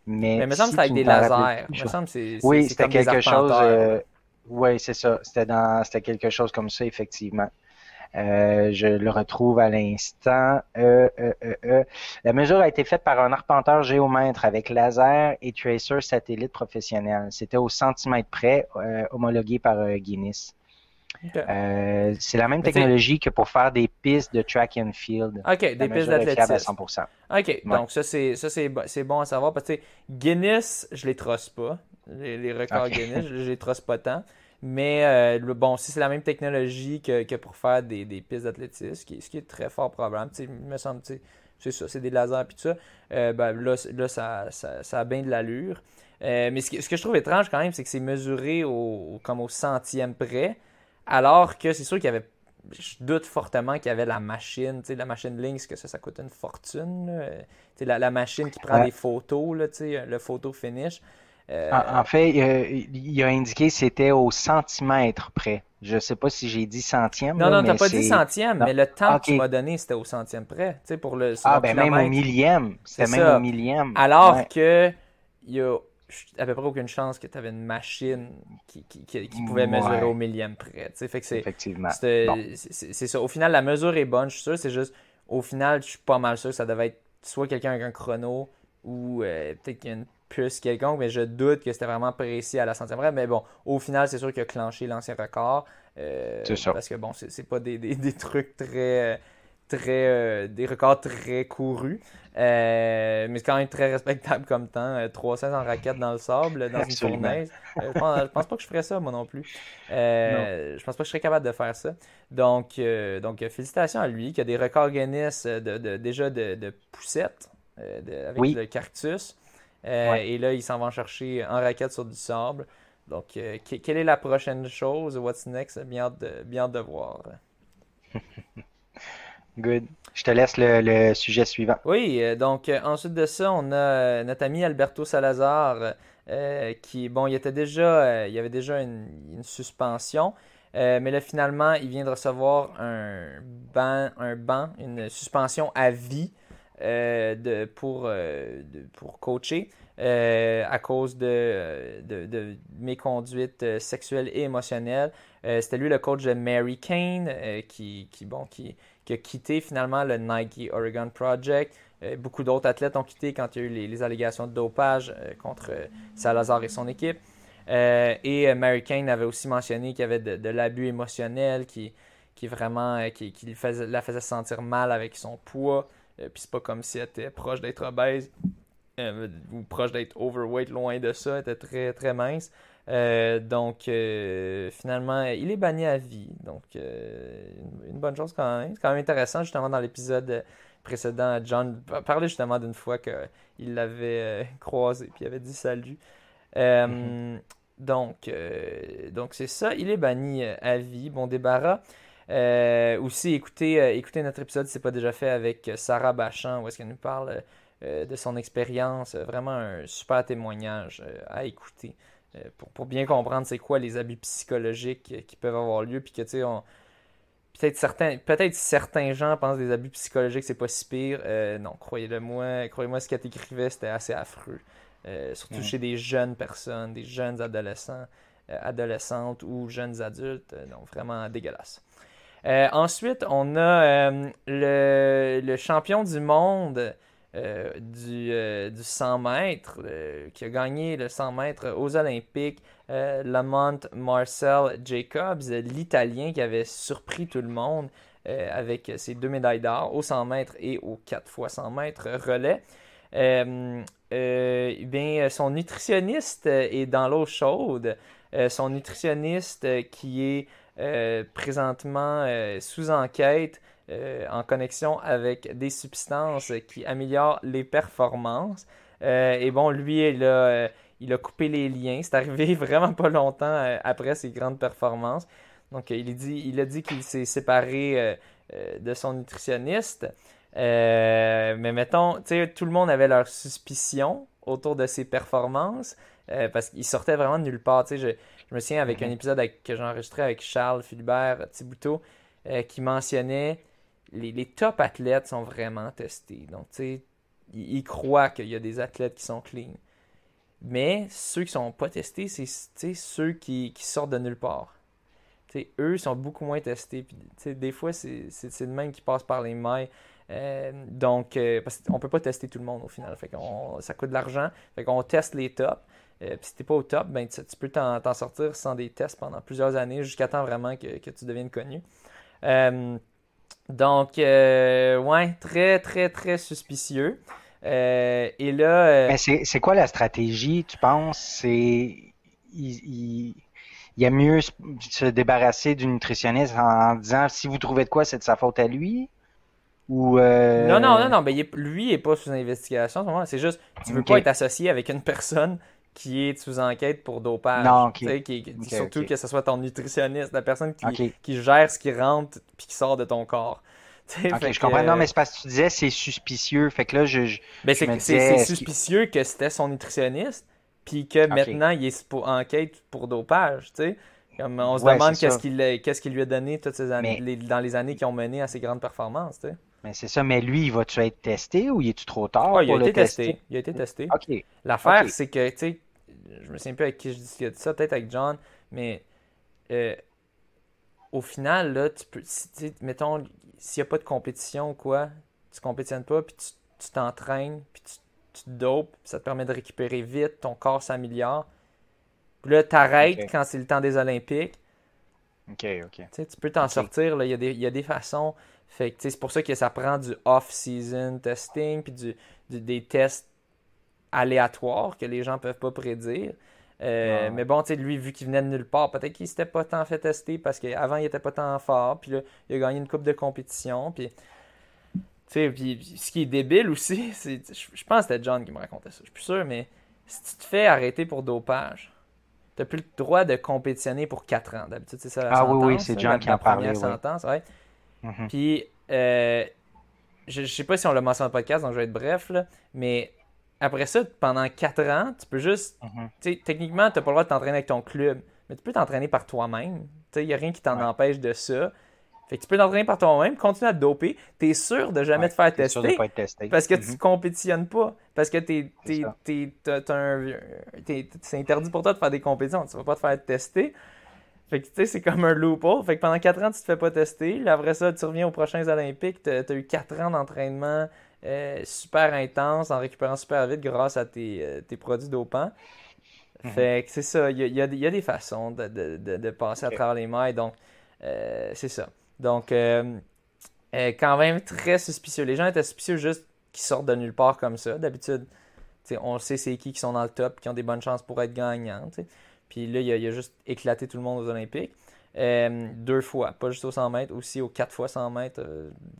Mais il me semble que c'était avec des lasers. Il me semble c'est c'était comme quelque chose. Oui, c'est ça. C'était quelque chose comme ça, effectivement. Je le retrouve à l'instant. La mesure a été faite par un arpenteur géomètre avec laser et tracer satellite professionnel. C'était au centimètre près, homologué par Guinness. Okay. C'est la même technologie que pour faire des pistes de track and field. OK, des pistes d'athlétisme. À 100%. OK, donc ça, c'est bon à savoir parce que Guinness, je les trosse pas. les records Guinness, je les trosse pas tant. Mais bon, si c'est la même technologie que pour faire des pistes d'athlétisme, ce qui est très fort probable. Il me semble, c'est ça, c'est des lasers et tout ça. Là ça a bien de l'allure. Mais ce que je trouve étrange quand même, c'est que c'est mesuré comme au centième près, alors que c'est sûr qu'il y avait... Je doute fortement qu'il y avait la machine. La machine Lynx, que ça coûte une fortune. La machine qui prend des photos, le photo finish. En fait, il a indiqué que c'était au centimètre près. Je ne sais pas si j'ai dit centième. Non, tu n'as pas dit centième, non. Mais le temps que tu m'as donné, c'était au centième près. Pour le kilomètre. Même au millième. C'était même ça. Au millième. Alors que il y a à peu près aucune chance que tu avais une machine qui pouvait mesurer au millième près. Fait que effectivement. C'est ça. Au final, la mesure est bonne, je suis sûr. C'est juste, au final, je suis pas mal sûr que ça devait être soit quelqu'un avec un chrono ou peut-être qu'il y a une puce quelconque, mais je doute que c'était vraiment précis à la centième près. Mais bon, au final, c'est sûr qu'il a clenché l'ancien record. C'est sûr. Parce que bon, c'est pas des trucs très des records très courus, mais c'est quand même très respectable comme temps. 300 en raquette dans le sable, dans une fournaise. Je pense pas que je ferais ça, moi non plus. Non. Je pense pas que je serais capable de faire ça. Donc félicitations à lui, qui a des records Guinness de poussette, avec le cactus. Et là, il s'en va en chercher en raquette sur du sable. Donc, quelle est la prochaine chose? What's next? Bien hâte de voir. Good. Je te laisse le sujet suivant. Oui, donc ensuite de ça, on a notre ami Alberto Salazar qui, bon, il avait déjà une suspension, mais là finalement, il vient de recevoir une suspension à vie pour coacher à cause de méconduite sexuelle et émotionnelle. C'était lui le coach de Mary Kane qui a quitté finalement le Nike Oregon Project. Beaucoup d'autres athlètes ont quitté quand il y a eu les allégations de dopage contre Salazar et son équipe. Et Mary Kane avait aussi mentionné qu'il y avait de l'abus émotionnel qui la faisait sentir mal avec son poids. Puis c'est pas comme si elle était proche d'être obèse ou proche d'être overweight, loin de ça, elle était très très mince. Donc finalement, il est banni à vie. Donc une bonne chose quand même. C'est quand même intéressant, justement dans l'épisode précédent, John parlait justement d'une fois qu'il l'avait croisé puis il avait dit salut. Donc c'est ça, il est banni à vie. Bon débarras. Aussi, écoutez notre épisode si ce n'est pas déjà fait avec Sarah Bachand, où est-ce qu'elle nous parle de son expérience. Vraiment un super témoignage à écouter pour bien comprendre c'est quoi les abus psychologiques qui peuvent avoir lieu. Puis que tu sais, peut-être certains gens pensent que les abus psychologiques, c'est pas si pire. Non, croyez-moi, ce qu'elle écrivait, c'était assez affreux. Surtout chez des jeunes personnes, des jeunes adolescents, adolescentes ou jeunes adultes. Donc vraiment dégueulasse. Ensuite, on a le champion du monde du 100 mètres qui a gagné le 100 mètres aux Olympiques, Lamont Marcel Jacobs, l'Italien qui avait surpris tout le monde avec ses deux médailles d'or aux 100 mètres et aux 4x100 mètres relais. Son nutritionniste est dans l'eau chaude. Son nutritionniste qui est présentement sous enquête en connexion avec des substances qui améliorent les performances. Et bon, lui, il a coupé les liens. C'est arrivé vraiment pas longtemps après ses grandes performances. Donc, il a dit qu'il s'est séparé de son nutritionniste. Mais mettons, tu sais, tout le monde avait leurs suspicions autour de ses performances parce qu'il sortait vraiment de nulle part. Tu sais, je me souviens avec un épisode que j'ai enregistré avec Charles-Philippe Thibodeau qui mentionnait les top athlètes sont vraiment testés. Donc, tu sais, il croit qu'il y a des athlètes qui sont clean. Mais ceux qui sont pas testés, c'est ceux qui sortent de nulle part. Tu sais, eux sont beaucoup moins testés. Puis, tu sais, des fois, c'est le même qui passe par les mailles. Donc, parce qu'on peut pas tester tout le monde au final. Fait qu'on, ça coûte de l'argent. Fait qu'on teste les tops. Puis si t'es pas au top, ben, tu peux t'en sortir sans des tests pendant plusieurs années, jusqu'à temps vraiment que tu deviennes connu. Donc, très, très, très suspicieux. Et là... Mais c'est quoi la stratégie, tu penses? C'est... Il y a mieux se débarrasser du nutritionniste en disant « si vous trouvez de quoi, c'est de sa faute à lui » ou... Non, mais lui n'est pas sous investigation en ce moment. C'est juste, tu veux pas être associé avec une personne qui est sous enquête pour dopage. Non, surtout que ce soit ton nutritionniste, la personne qui gère ce qui rentre puis qui sort de ton corps. Je comprends. Non, mais c'est parce que tu disais c'est suspicieux. Fait que là, c'est suspicieux que c'était son nutritionniste puis que maintenant, il est pour enquête pour dopage, tu sais. Comme on se demande qu'est-ce qu'il lui a donné toutes ces années, dans les années qui ont mené à ses grandes performances, tu sais. Mais c'est ça, mais lui, il va-tu être testé ou il est-tu trop tard pour le tester? Il a été testé. L'affaire, c'est que, tu sais, je me souviens plus avec qui je discutais ça, peut-être avec John, mais au final, là, tu peux, mettons, s'il n'y a pas de compétition ou quoi, tu ne compétitionnes pas, puis tu t'entraînes, puis tu te dopes, puis ça te permet de récupérer vite, ton corps s'améliore. Puis là, t'arrêtes quand c'est le temps des Olympiques. Tu peux t'en sortir, là, il y a des façons. Fait que, c'est pour ça que ça prend du off-season testing, puis des tests aléatoires que les gens peuvent pas prédire. Mais bon, tu sais, lui, vu qu'il venait de nulle part, peut-être qu'il s'était pas tant fait tester parce qu'avant, il était pas tant fort. Puis là, il a gagné une coupe de compétition. Puis ce qui est débile aussi, c'est, je pense que c'était John qui me racontait ça. Je suis plus sûr, mais si tu te fais arrêter pour dopage, t'as plus le droit de compétitionner pour 4 ans. D'habitude, c'est ça la sentence. Ah oui, c'est John qui en parlait. Mm-hmm. Puis, je sais pas si on l'a mentionné dans le podcast, donc je vais être bref, là, mais après ça, pendant 4 ans, tu peux juste... Mm-hmm. Tu sais, techniquement, tu n'as pas le droit de t'entraîner avec ton club, mais tu peux t'entraîner par toi-même. Tu sais, il n'y a rien qui t'en empêche de ça. Fait que tu peux t'entraîner par toi-même, continuer à te doper. Tu es sûr de jamais te faire tester. Sûr de pas être testé. Parce que tu ne compétitionnes pas. Parce que c'est interdit pour toi de faire des compétitions. Tu ne vas pas te faire tester. Fait que, tu sais, c'est comme un loophole. Fait que pendant 4 ans, tu te fais pas tester. Là, après ça, tu reviens aux prochains Olympiques. T'as eu 4 ans d'entraînement super intense, en récupérant super vite grâce à tes produits dopants. Fait que c'est ça. Il y a des façons de passer à travers les mailles. Donc, c'est ça. Donc, quand même très suspicieux. Les gens étaient suspicieux juste qu'ils sortent de nulle part comme ça. D'habitude, tu sais, on sait c'est qui sont dans le top, qui ont des bonnes chances pour être gagnants, tu sais. Puis là, il a juste éclaté tout le monde aux Olympiques. 2 fois, pas juste aux 100 mètres, aussi aux 4 fois 100 mètres.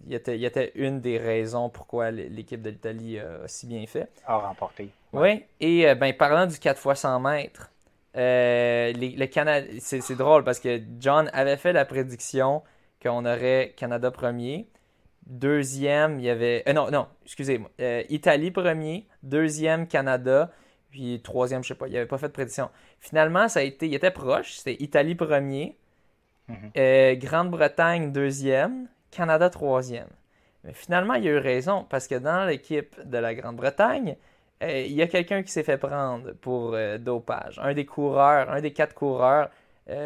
Il y était une des raisons pourquoi l'équipe de l'Italie a si bien fait. A remporté. Oui, et parlant du 4 fois 100 mètres, le Canada, c'est drôle parce que John avait fait la prédiction qu'on aurait Canada premier. Deuxième, il y avait... excusez-moi. Italie premier, deuxième Canada... Puis troisième, je sais pas, il avait pas fait de prédiction. Finalement, ça a été, il était proche, c'était Italie premier, Grande-Bretagne deuxième, Canada troisième. Mais finalement, il a eu raison, parce que dans l'équipe de la Grande-Bretagne, il y a quelqu'un qui s'est fait prendre pour dopage. Un des 4 coureurs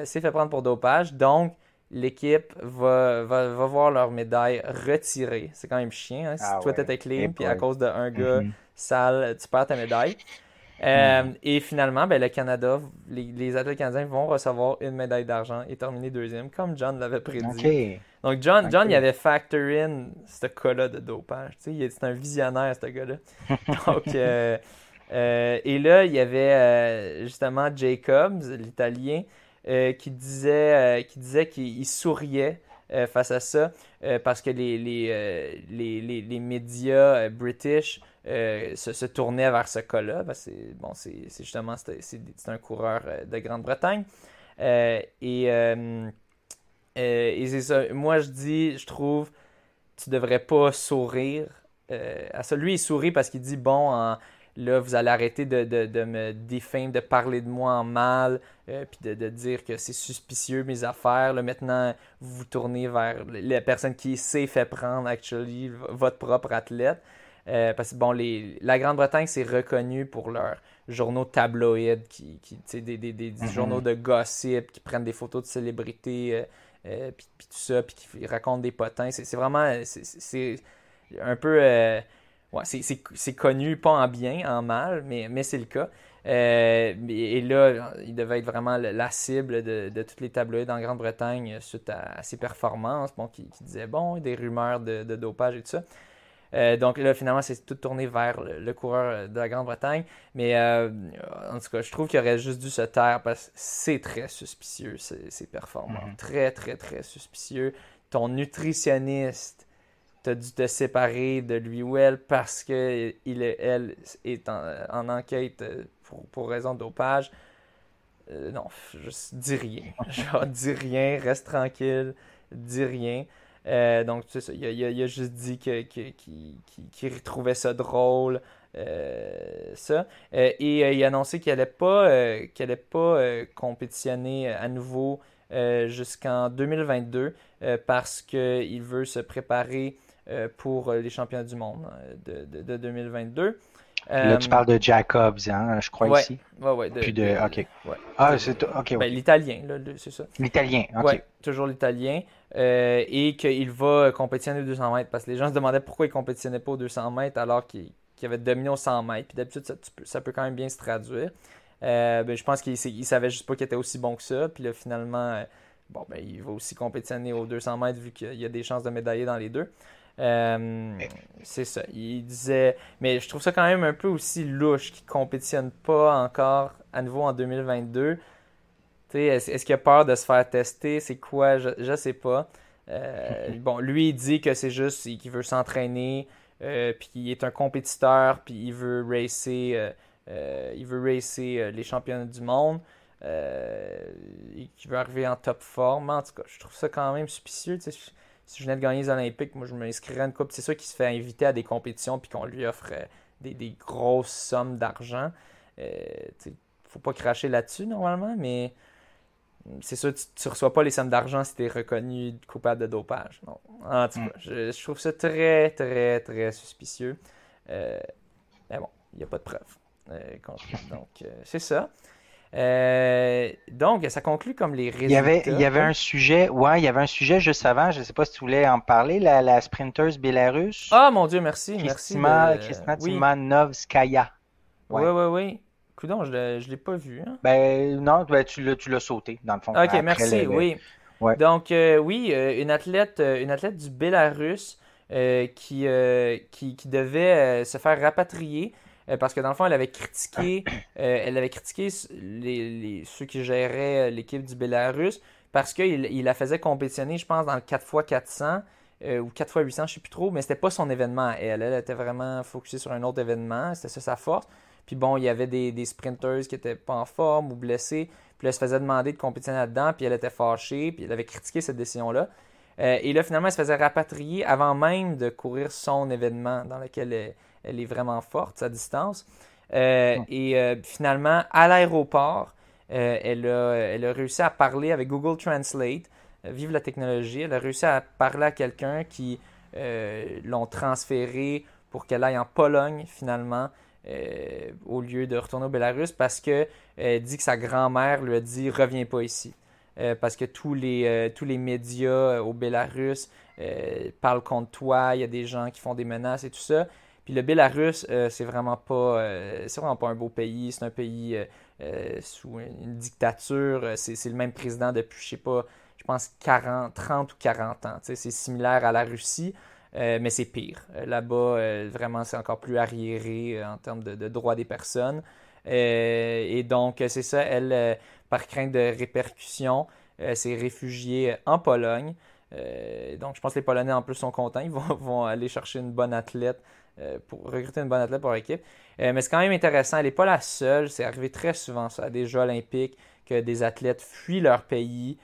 s'est fait prendre pour dopage, donc l'équipe va voir leur médaille retirée. C'est quand même chiant, hein? Si toi t'étais clean, puis à cause d'un gars sale, tu perds ta médaille. Et finalement, le Canada, les athlètes canadiens vont recevoir une médaille d'argent et terminer deuxième, comme John l'avait prédit. Donc John, il avait factor in ce cas-là de dopage. C'est un visionnaire, ce gars-là. Donc, et là, il y avait justement Jacobs, l'Italien, qui disait qu'il souriait face à ça parce que les médias british se tournaient vers ce cas-là. C'est un coureur de Grande-Bretagne. Et c'est ça. Moi, je trouve, tu devrais pas sourire à ça. Lui, il sourit parce qu'il dit, là, vous allez arrêter de me défamer, de parler de moi en mal, puis de dire que c'est suspicieux mes affaires. Là, maintenant, vous vous tournez vers la personne qui s'est fait prendre, actually, votre propre athlète. Parce que la Grande-Bretagne, c'est reconnu pour leurs journaux tabloïdes, des journaux de gossip, qui prennent des photos de célébrités, puis tout ça, puis qui racontent des potins. C'est vraiment... C'est un peu... c'est connu, pas en bien, en mal, mais c'est le cas. Et là, il devait être vraiment la cible de tous les tabloïds en Grande-Bretagne suite à ses performances, qui disaient, des rumeurs de dopage et tout ça. Donc là, finalement, c'est tout tourné vers le coureur de la Grande-Bretagne. Mais en tout cas, je trouve qu'il aurait juste dû se taire parce que c'est très suspicieux, ces performances. Mm-hmm. Très, très, très suspicieux. Ton nutritionniste, tu as dû te séparer de lui ou elle parce qu'elle est en enquête pour raison de dopage. Non, juste dis rien. Genre, dis rien, reste tranquille, dis rien. Donc, tu sais, il a juste dit qu'il retrouvait ça drôle, ça. Et il a annoncé qu'il n'allait pas compétitionner à nouveau jusqu'en 2022 parce qu'il veut se préparer pour les championnats du monde de 2022. Là, tu parles de Jacobs, hein, je crois, ouais, ici. Oui, oui. Puis de... OK. Ouais. Ah, c'est... OK, ouais. Ben, l'italien, là, c'est ça. L'italien, OK. Oui, toujours l'italien. Et qu'il va compétitionner aux 200 mètres. Parce que les gens se demandaient pourquoi il ne compétitionnait pas aux 200 mètres alors qu'il avait dominé aux 100 mètres. Puis d'habitude, ça peut quand même bien se traduire. Ben, je pense qu'il ne savait juste pas qu'il était aussi bon que ça. Puis là, finalement, il va aussi compétitionner aux 200 mètres vu qu'il y a des chances de médailler dans les deux. C'est ça, il disait, mais je trouve ça quand même un peu aussi louche qu'il ne compétitionne pas encore à nouveau en 2022. T'sais, est-ce qu'il a peur de se faire tester? C'est quoi? Je ne sais pas. Bon, lui, il dit que c'est juste qu'il veut s'entraîner, puis qu'il est un compétiteur, puis il veut racer les championnats du monde, et qu'il veut arriver en top forme. En tout cas, je trouve ça quand même suspicieux, tu sais. Si je venais de gagner les Olympiques, moi, je m'inscrirais à une coupe. C'est sûr qu'il se fait inviter à des compétitions puis qu'on lui offre des grosses sommes d'argent. Faut pas cracher là-dessus, normalement, mais c'est sûr que tu reçois pas les sommes d'argent si t'es reconnu coupable de dopage. Non. En tout cas, je trouve ça très, très, très suspicieux. Mais bon, il n'y a pas de preuves. Donc, c'est ça. Donc, ça conclut comme les résultats. Il y avait un sujet, juste avant, je ne sais pas si tu voulais en parler, la sprinteuse biélorusse. Ah, mon Dieu, merci. Kristina Timanovskaya. Oui. Coudon, je ne l'ai pas vu. Hein? Ben, non, tu l'as sauté, dans le fond. OK, merci, oui. Ouais. Donc, une athlète du Bélarus qui devait se faire rapatrier. Parce que dans le fond, elle avait critiqué ceux qui géraient l'équipe du Bélarus parce qu'il la faisait compétitionner, je pense, dans le 4x400 ou 4x800, je ne sais plus trop, mais c'était pas son événement à elle. Elle était vraiment focusée sur un autre événement, c'était ça sa force. Puis bon, il y avait des sprinteuses qui n'étaient pas en forme ou blessées, puis là, elle se faisait demander de compétitionner là-dedans, puis elle était fâchée, puis elle avait critiqué cette décision-là. Et là, finalement, elle se faisait rapatrier avant même de courir son événement dans lequel elle est vraiment forte, sa distance. Et finalement, à l'aéroport, elle a réussi à parler avec Google Translate. Vive la technologie. Elle a réussi à parler à quelqu'un qui l'ont transféré pour qu'elle aille en Pologne, finalement, au lieu de retourner au Bélarus, parce qu'elle dit que sa grand-mère lui a dit « Reviens pas ici ». Parce que tous les médias au Bélarus parlent contre toi, il y a des gens qui font des menaces et tout ça. Puis le Bélarus, c'est vraiment pas un beau pays, c'est un pays sous une dictature, c'est le même président depuis, je sais pas, je pense 30 ou 40 ans. C'est similaire à la Russie, mais c'est pire. Là-bas, vraiment, c'est encore plus arriéré en termes de droits des personnes. Et donc, c'est ça, elle... par crainte de répercussions, s'est réfugiée en Pologne. Donc, je pense que les Polonais, en plus, sont contents. Ils vont aller chercher une bonne athlète, recruter une bonne athlète pour l'équipe. Mais c'est quand même intéressant. Elle n'est pas la seule. C'est arrivé très souvent, ça, à des Jeux olympiques, que des athlètes fuient leur pays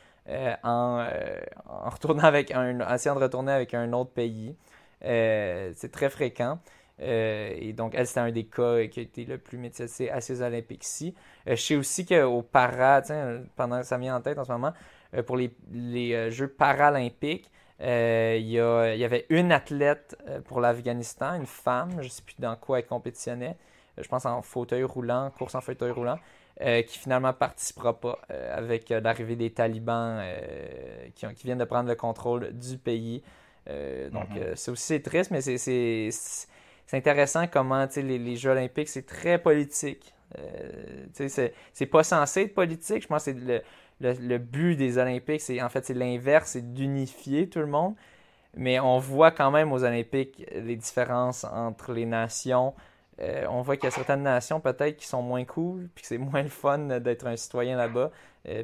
en essayant de retourner avec un autre pays. C'est très fréquent. Et donc, elle, c'était un des cas qui a été le plus médiatisé à ces Olympiques-ci. Je sais aussi qu'au para, pendant ça me vient en tête en ce moment, pour les Jeux paralympiques, il y avait une athlète pour l'Afghanistan, une femme, je ne sais plus dans quoi elle compétitionnait, je pense en fauteuil roulant, course en fauteuil roulant, qui finalement ne participera pas avec l'arrivée des talibans qui viennent de prendre le contrôle du pays. Donc, c'est aussi triste, mais c'est intéressant comment les Jeux olympiques, c'est très politique. C'est pas censé être politique. Je pense que c'est le but des Olympiques, c'est l'envers, c'est d'unifier tout le monde. Mais on voit quand même aux Olympiques les différences entre les nations. On voit qu'il y a certaines nations peut-être qui sont moins cool, puis que c'est moins le fun d'être un citoyen là-bas.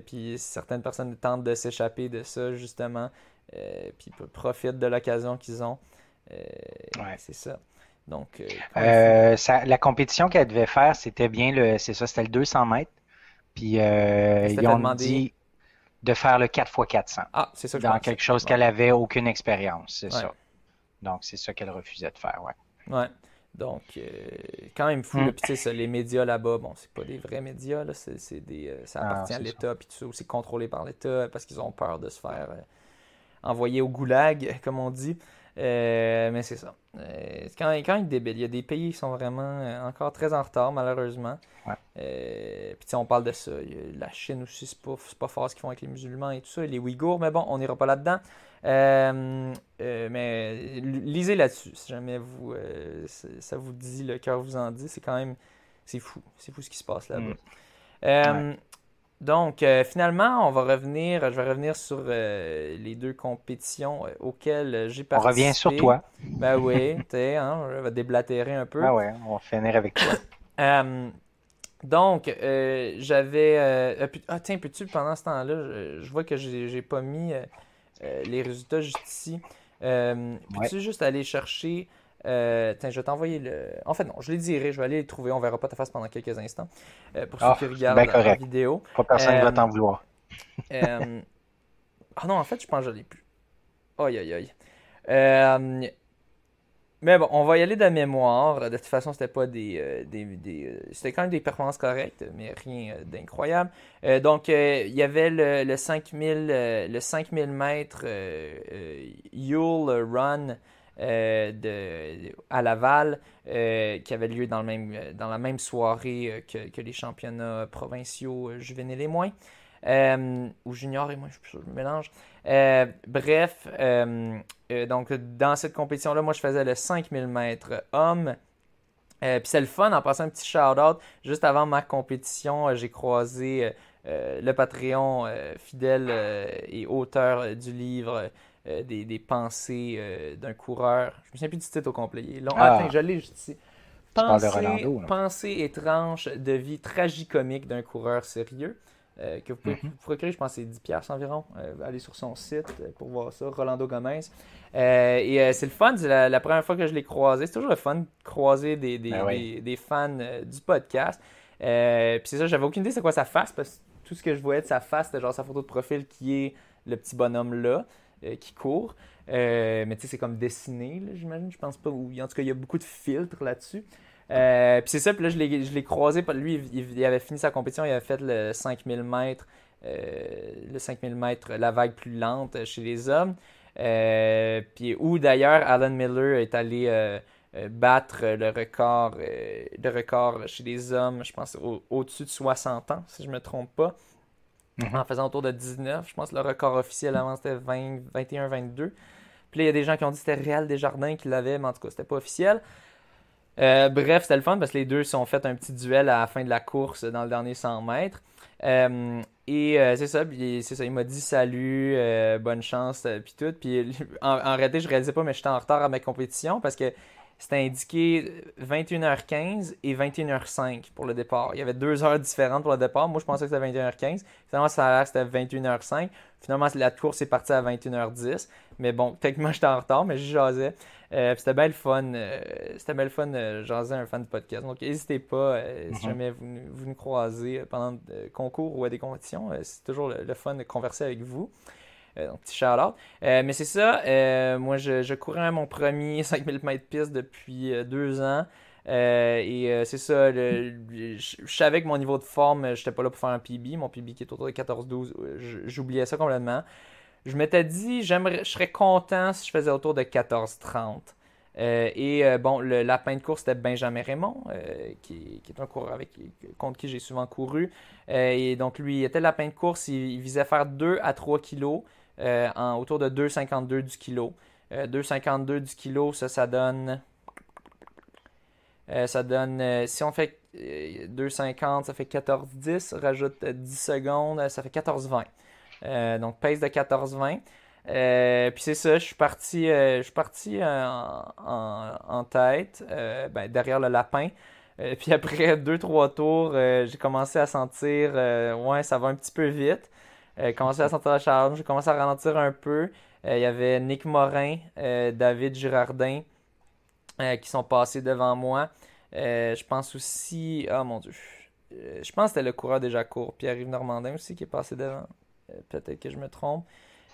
Puis certaines personnes tentent de s'échapper de ça, justement, puis profitent de l'occasion qu'ils ont. Ouais. C'est ça. Donc, la compétition qu'elle devait faire, c'était bien c'était le 200 mètres. Puis ils ont dit de faire le 4x400. Ah, c'est ça que je pense. Dans quelque chose qu'elle avait aucune expérience, c'est ça. Donc, c'est ça qu'elle refusait de faire, ouais. Ouais. Donc, quand même fou, puis tu sais, les médias là-bas, bon, c'est pas des vrais médias, là, ça appartient à l'État, puis tout ça, c'est contrôlé par l'État, parce qu'ils ont peur de se faire envoyer au goulag, comme on dit, mais c'est ça. C'est quand même débile, il y a des pays qui sont vraiment encore très en retard, malheureusement, puis tu sais, on parle de ça, la Chine aussi, c'est pas fort ce qu'ils font avec les musulmans et tout ça, et les Ouïghours, mais bon, on n'ira pas là-dedans. Mais lisez là-dessus si jamais vous ça vous dit, le cœur vous en dit, c'est fou ce qui se passe là-bas. Donc finalement je vais revenir sur les deux compétitions auxquelles j'ai participé. On revient sur toi. Ben oui, je vais déblatérer un peu. Ah ouais, on va finir avec toi. Donc, j'avais peux-tu pendant ce temps-là, je vois que j'ai pas mis les résultats juste ici. Peux-tu juste aller chercher... je vais t'envoyer le... En fait, non, je les dirai. Je vais aller les trouver. On verra pas ta face pendant quelques instants. Pour ceux qui regardent la vidéo. Pas personne ne va t'en vouloir. Ah non, en fait, je pense que je l'ai plus. Aïe, aïe, aïe. Mais bon, on va y aller de la mémoire. De toute façon, c'était pas c'était quand même des performances correctes, mais rien d'incroyable. Donc, il y avait le 5000 mètres Yule Run à Laval, qui avait lieu dans la même soirée que les championnats provinciaux juvéniles et moins. Ou junior et moi, je suis plus sûr, je me mélange. Donc dans cette compétition-là, moi je faisais le 5000 mètres homme. Puis c'est le fun, en passant un petit shout-out, juste avant ma compétition, j'ai croisé le Patreon fidèle et auteur du livre des pensées d'un coureur. Je me souviens plus du titre au complet. Attends, je l'ai juste ici. Pensées étranges de vie tragicomique d'un coureur sérieux. Que vous pouvez vous procurer, je pense que c'est 10$ environ. Allez sur son site pour voir ça, Rolando Gomez. Et c'est le fun, c'est la première fois que je l'ai croisé. C'est toujours le fun de croiser des fans du podcast. Puis c'est ça, j'avais aucune idée c'est quoi sa face, parce que tout ce que je voyais de sa face, c'était genre sa photo de profil qui est le petit bonhomme là, qui court. Mais tu sais, c'est comme dessiné, là, j'imagine. Je pense pas. En tout cas, il y a beaucoup de filtres là-dessus. Puis c'est ça, puis là je l'ai croisé, lui il avait fini sa compétition, il avait fait le 5000 mètres, la vague plus lente chez les hommes, puis où d'ailleurs Alan Miller est allé battre le record chez les hommes, je pense au-dessus de 60 ans si je me trompe pas, en faisant autour de 19, je pense que le record officiel avant c'était 20, 21-22, puis là il y a des gens qui ont dit que c'était Réal Desjardins qui l'avait, mais en tout cas c'était pas officiel. Bref, c'était le fun parce que les deux se sont fait un petit duel à la fin de la course dans le dernier 100 mètres. C'est ça, il m'a dit salut, bonne chance, puis tout. Puis en réalité, je réalisais pas, mais j'étais en retard à ma compétition parce que c'était indiqué 21h15 et 21h05 pour le départ. Il y avait 2 heures différentes pour le départ. Moi, je pensais que c'était 21h15. Finalement, ça a l'air que c'était 21h05. Finalement, la course est partie à 21h10. Mais bon, techniquement, j'étais en retard, mais je jasais. C'était bien le fun. Jaser un fan de podcast. Donc, n'hésitez pas si jamais vous nous croisez pendant le concours ou à des compétitions. C'est toujours le fun de converser avec vous. Donc, petit shout-out. Mais c'est ça, moi, je courais mon premier 5000 mètres piste depuis 2 ans. C'est ça, je savais que mon niveau de forme, j'étais pas là pour faire un PB. Mon PB qui est autour de 14-12, j'oubliais ça complètement. Je m'étais dit, je serais content si je faisais autour de 14-30. Le lapin de course, c'était Benjamin Raymond, qui est un coureur contre qui j'ai souvent couru. Et donc, lui, il était lapin de course. Il visait faire 2 à 3 kilos autour de 2,52 du kilo. 2,52 du kilo, ça donne... si on fait 2,50, ça fait 14,10. Rajoute 10 secondes, ça fait 14,20. Donc, pace de 14,20. Puis c'est ça, je suis parti en tête, derrière le lapin. Puis après 2-3 tours, j'ai commencé à sentir, ça va un petit peu vite. J'ai commencé à sentir la charge, j'ai commencé à ralentir un peu. Il y avait Nick Morin, David Girardin qui sont passés devant moi. Je pense aussi... Ah mon Dieu. Je pense que c'était le coureur déjà court. Pierre-Yves Normandin aussi qui est passé devant. Peut-être que je me trompe.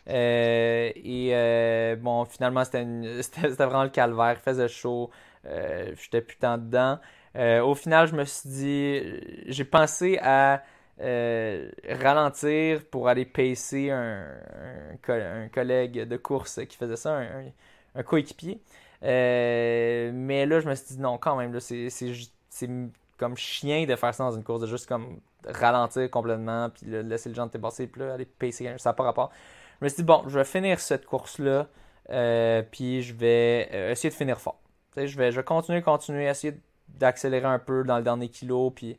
Finalement, c'était vraiment le calvaire. Il faisait chaud. J'étais plus tant dedans. Au final, je me suis dit... J'ai pensé à... ralentir pour aller pacer un collègue de course qui faisait ça, un coéquipier. Mais là, je me suis dit non, quand même, là, c'est comme chien de faire ça dans une course, de juste comme ralentir complètement, puis là, laisser le gens dépasser, puis là, aller pacer, ça n'a pas rapport. Je me suis dit bon, je vais finir cette course-là, puis je vais essayer de finir fort. Je vais continuer, essayer d'accélérer un peu dans le dernier kilo, puis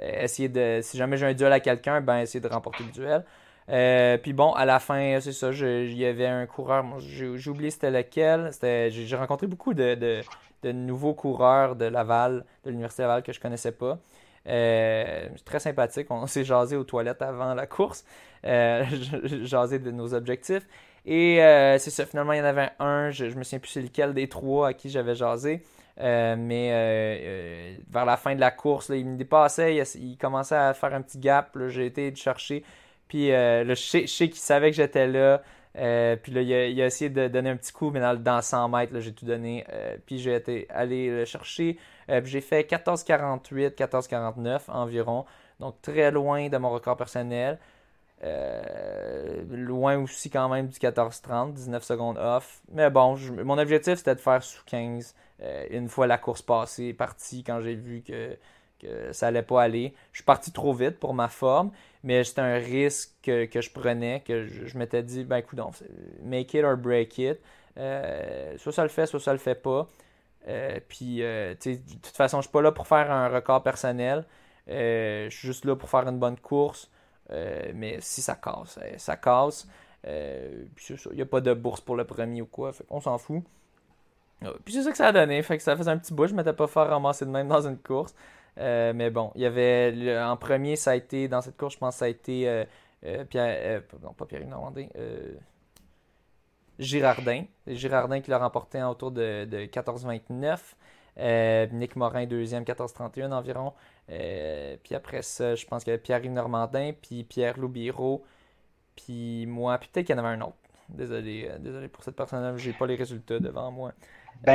essayer de, si jamais j'ai un duel à quelqu'un, essayer de remporter le duel. Puis bon, à la fin, c'est ça, il y avait un coureur, j'ai oublié c'était lequel. J'ai rencontré beaucoup de nouveaux coureurs de Laval, de l'Université Laval que je connaissais pas. Très sympathique, on s'est jasé aux toilettes avant la course, jasé de nos objectifs. Et c'est ça, finalement, il y en avait un, je me souviens plus c'est lequel des trois à qui j'avais jasé. Vers la fin de la course, là, il me dépassait, il commençait à faire un petit gap, là, j'ai été le chercher, puis là, je sais qu'il savait que j'étais là, puis là, il a essayé de donner un petit coup, mais dans 100 mètres, là, j'ai tout donné, puis j'ai été allé le chercher, puis j'ai fait 14,48, 14,49 environ, donc très loin de mon record personnel, loin aussi quand même du 14,30, 19 secondes off, mais bon, mon objectif c'était de faire sous 15. Une fois la course passée, partie, quand j'ai vu que ça allait pas aller. Je suis parti trop vite pour ma forme, mais c'était un risque que je prenais, que je m'étais dit, coudonc, make it or break it. Soit ça le fait, soit ça le fait pas. De toute façon, je suis pas là pour faire un record personnel. Je suis juste là pour faire une bonne course. Mais si ça casse, ça casse. Il n'y a pas de bourse pour le premier ou quoi, on s'en fout. Puis c'est ça que ça a donné, fait que ça faisait un petit bout, je ne m'étais pas fait ramasser de même dans une course. Mais bon, il y avait en premier, ça a été, dans cette course, je pense que ça a été Girardin. C'est Girardin qui l'a remporté en autour de 14,29. Nick Morin, deuxième, 14,31 environ. Puis après ça, je pense qu'il y avait Pierre-Yves Normandin, puis Pierre Loubiro, puis moi, puis peut-être qu'il y en avait un autre. Désolé pour cette personne-là, j'ai pas les résultats devant moi.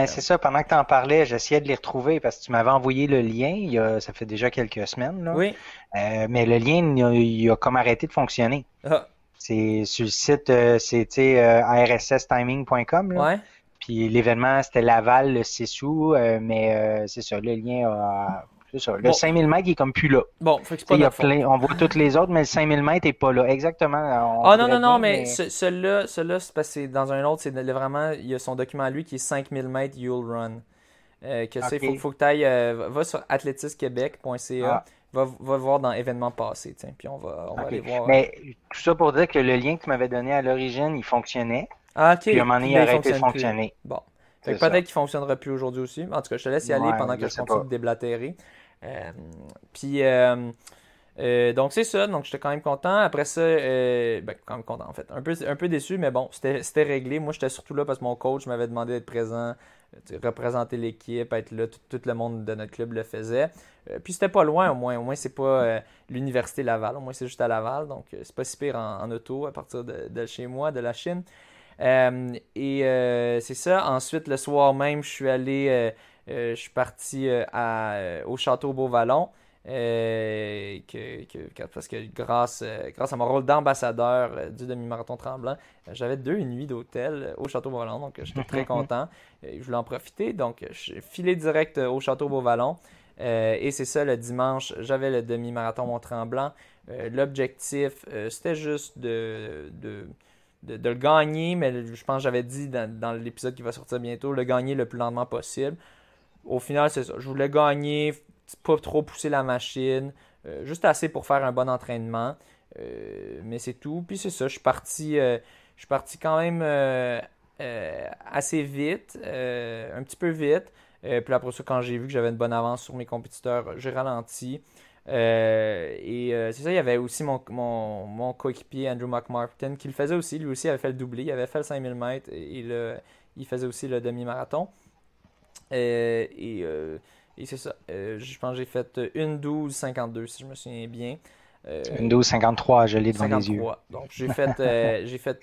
C'est ça, pendant que tu en parlais, j'essayais de les retrouver parce que tu m'avais envoyé le lien, ça fait déjà quelques semaines. Là. Oui. Mais le lien, il a comme arrêté de fonctionner. Ah. C'est sur le site, rssstiming.com. Là. Ouais. Puis l'événement, c'était Laval, le 6 août, c'est ça, le lien a... C'est ça. Le 5000 mètres, il est comme plus là. Bon, faut que c'est pas il y a plein, on voit toutes les autres, mais le 5000 mètres n'est pas là. Exactement. Mais celui-là, c'est parce que dans un autre, c'est vraiment, il y a son document à lui qui est 5000 mètres, you'll run. Faut que tu ailles, va sur athlétisquebec.ca, va voir dans événements passés, puis on va aller voir. Mais tout ça pour dire que le lien que tu m'avais donné à l'origine, il fonctionnait. Ah, OK. Puis à un moment donné, il a arrêté de fonctionner. Bon. Fait que peut-être qu'il ne fonctionnera plus aujourd'hui aussi. En tout cas, je te laisse y aller pendant que je continue de déblatérer. Donc c'est ça, donc j'étais quand même content. Après ça, quand même content en fait. Un peu déçu, mais bon, c'était réglé. Moi j'étais surtout là parce que mon coach m'avait demandé d'être présent, représenter l'équipe, être là, tout le monde de notre club le faisait. Puis c'était pas loin au moins c'est pas l'Université Laval, au moins c'est juste à Laval, donc c'est pas si pire en auto à partir de chez moi, de la Chine. C'est ça, ensuite le soir même je suis allé... je suis parti au Château Beauvallon parce que grâce à mon rôle d'ambassadeur du demi-marathon Tremblant, j'avais 2 nuits d'hôtel au Château Beauvallon, donc j'étais très content. Je voulais en profiter, donc je suis filé direct au Château Beauvallon. Et c'est ça, le dimanche, j'avais le demi-marathon Mont-Tremblant. L'objectif, c'était juste de le gagner, mais je pense que j'avais dit dans l'épisode qui va sortir bientôt, le gagner le plus lentement possible. Au final, c'est ça. Je voulais gagner, pas trop pousser la machine, juste assez pour faire un bon entraînement. Mais c'est tout. Puis c'est ça, je suis parti, Je suis parti quand même assez vite, un petit peu vite. Puis après ça, quand j'ai vu que j'avais une bonne avance sur mes compétiteurs, j'ai ralenti. C'est ça, il y avait aussi mon coéquipier Andrew McMartin qui le faisait aussi. Lui aussi avait fait le doublé, il avait fait le 5000 mètres et il faisait aussi le demi-marathon. Et c'est ça, je pense que j'ai fait 1:12:52 si je me souviens bien. 1:12:53, je l'ai devant les yeux. Donc j'ai fait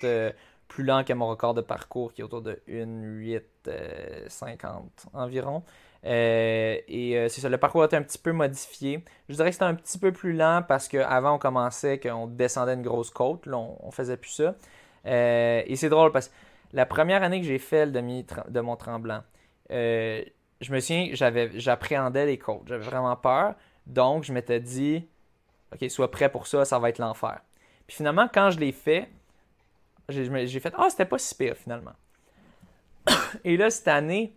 plus lent que mon record de parcours qui est autour de 1:08:50 environ. C'est ça, le parcours a été un petit peu modifié. Je dirais que c'était un petit peu plus lent parce qu'avant on commençait qu'on descendait une grosse côte, là on faisait plus ça. Et c'est drôle parce que la première année que j'ai fait le demi de Mont-Tremblant, je me souviens, j'appréhendais les côtes, j'avais vraiment peur, donc je m'étais dit « Ok, sois prêt pour ça, ça va être l'enfer. » Puis finalement, quand je l'ai fait, j'ai fait « Ah, c'était pas si pire finalement. » Et là, cette année,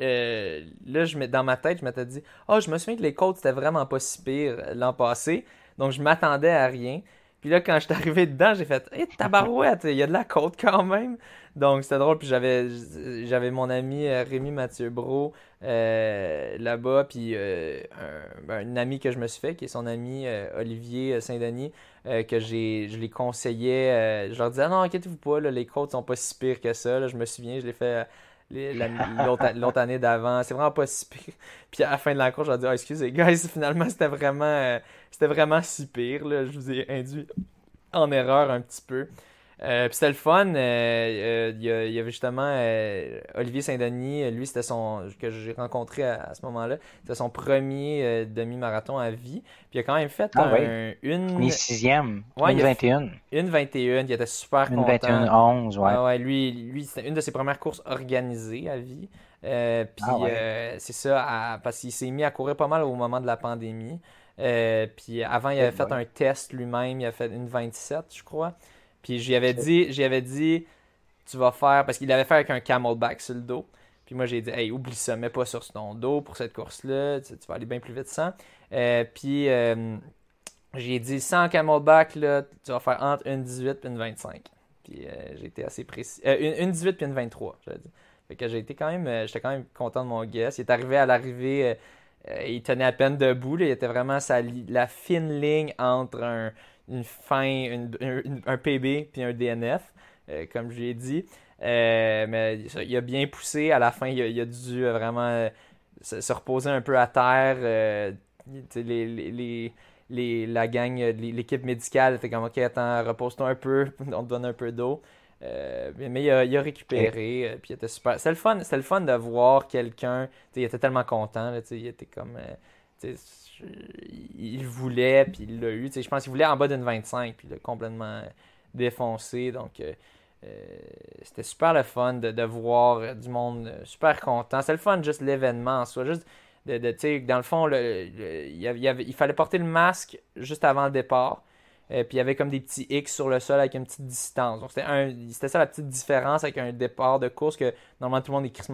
là, dans ma tête, je m'étais dit « Ah, je me souviens que les côtes, c'était vraiment pas si pire l'an passé, donc je m'attendais à rien. » Puis là, quand je suis arrivé dedans, j'ai fait « Hé, tabarouette, il y a de la côte quand même! » Donc, c'était drôle. Puis j'avais mon ami Rémi Mathieu Bro là-bas, puis une amie que je me suis fait, qui est son ami Olivier Saint-Denis, que je les conseillais. Je leur disais « Ah non, inquiétez-vous pas, là, les côtes sont pas si pires que ça. » Là, je me souviens, je l'ai fait l'autre année d'avant. C'est vraiment pas si pire. Puis à la fin de la course, je leur dis « Ah, excusez, guys, finalement, c'était vraiment si pire. Là. Je vous ai induit en erreur un petit peu. » Puis c'était le fun. Il y avait justement Olivier Saint-Denis, lui c'était que j'ai rencontré à ce moment-là, c'était son premier demi-marathon à vie. Puis il a quand même fait une sixième, ouais, une 21. Une 21, il était super content. Une 21-11, ouais. Ah, ouais, lui c'était une de ses premières courses organisées à vie. C'est ça, parce qu'il s'est mis à courir pas mal au moment de la pandémie. Puis avant il avait fait un test lui-même, il a fait une 27, je crois. Puis j'y avais dit, tu vas faire, parce qu'il l'avait fait avec un camelback sur le dos. Puis moi, j'ai dit, hey, oublie ça, mets pas sur ton dos pour cette course-là, tu vas aller bien plus vite sans. J'ai dit, sans camelback, là, tu vas faire entre 1:18 et 1:25. Puis j'ai été assez précis. 1:18 et 1:23, j'avais dit. Fait que j'étais quand même content de mon guess. Il est arrivé à l'arrivée, il tenait à peine debout, là, il était vraiment la fine ligne entre un PB puis un DNF, comme je l'ai dit. Mais ça, il a bien poussé. À la fin, il a dû vraiment se reposer un peu à terre. La gang, l'équipe médicale était comme « Ok, attends, repose-toi un peu, on te donne un peu d'eau. » Mais il a récupéré, puis il était super. C'était le fun de voir quelqu'un. Il était tellement content. Là, il était comme... il voulait, puis il l'a eu. Je pense qu'il voulait en bas d'une 25, puis il l'a complètement défoncé. Donc, c'était super le fun de voir du monde super content. C'était le fun, juste l'événement en soi. Juste dans le fond, il fallait porter le masque juste avant le départ. Puis il y avait comme des petits X sur le sol avec une petite distance. Donc, c'était ça la petite différence avec un départ de course que normalement tout le monde est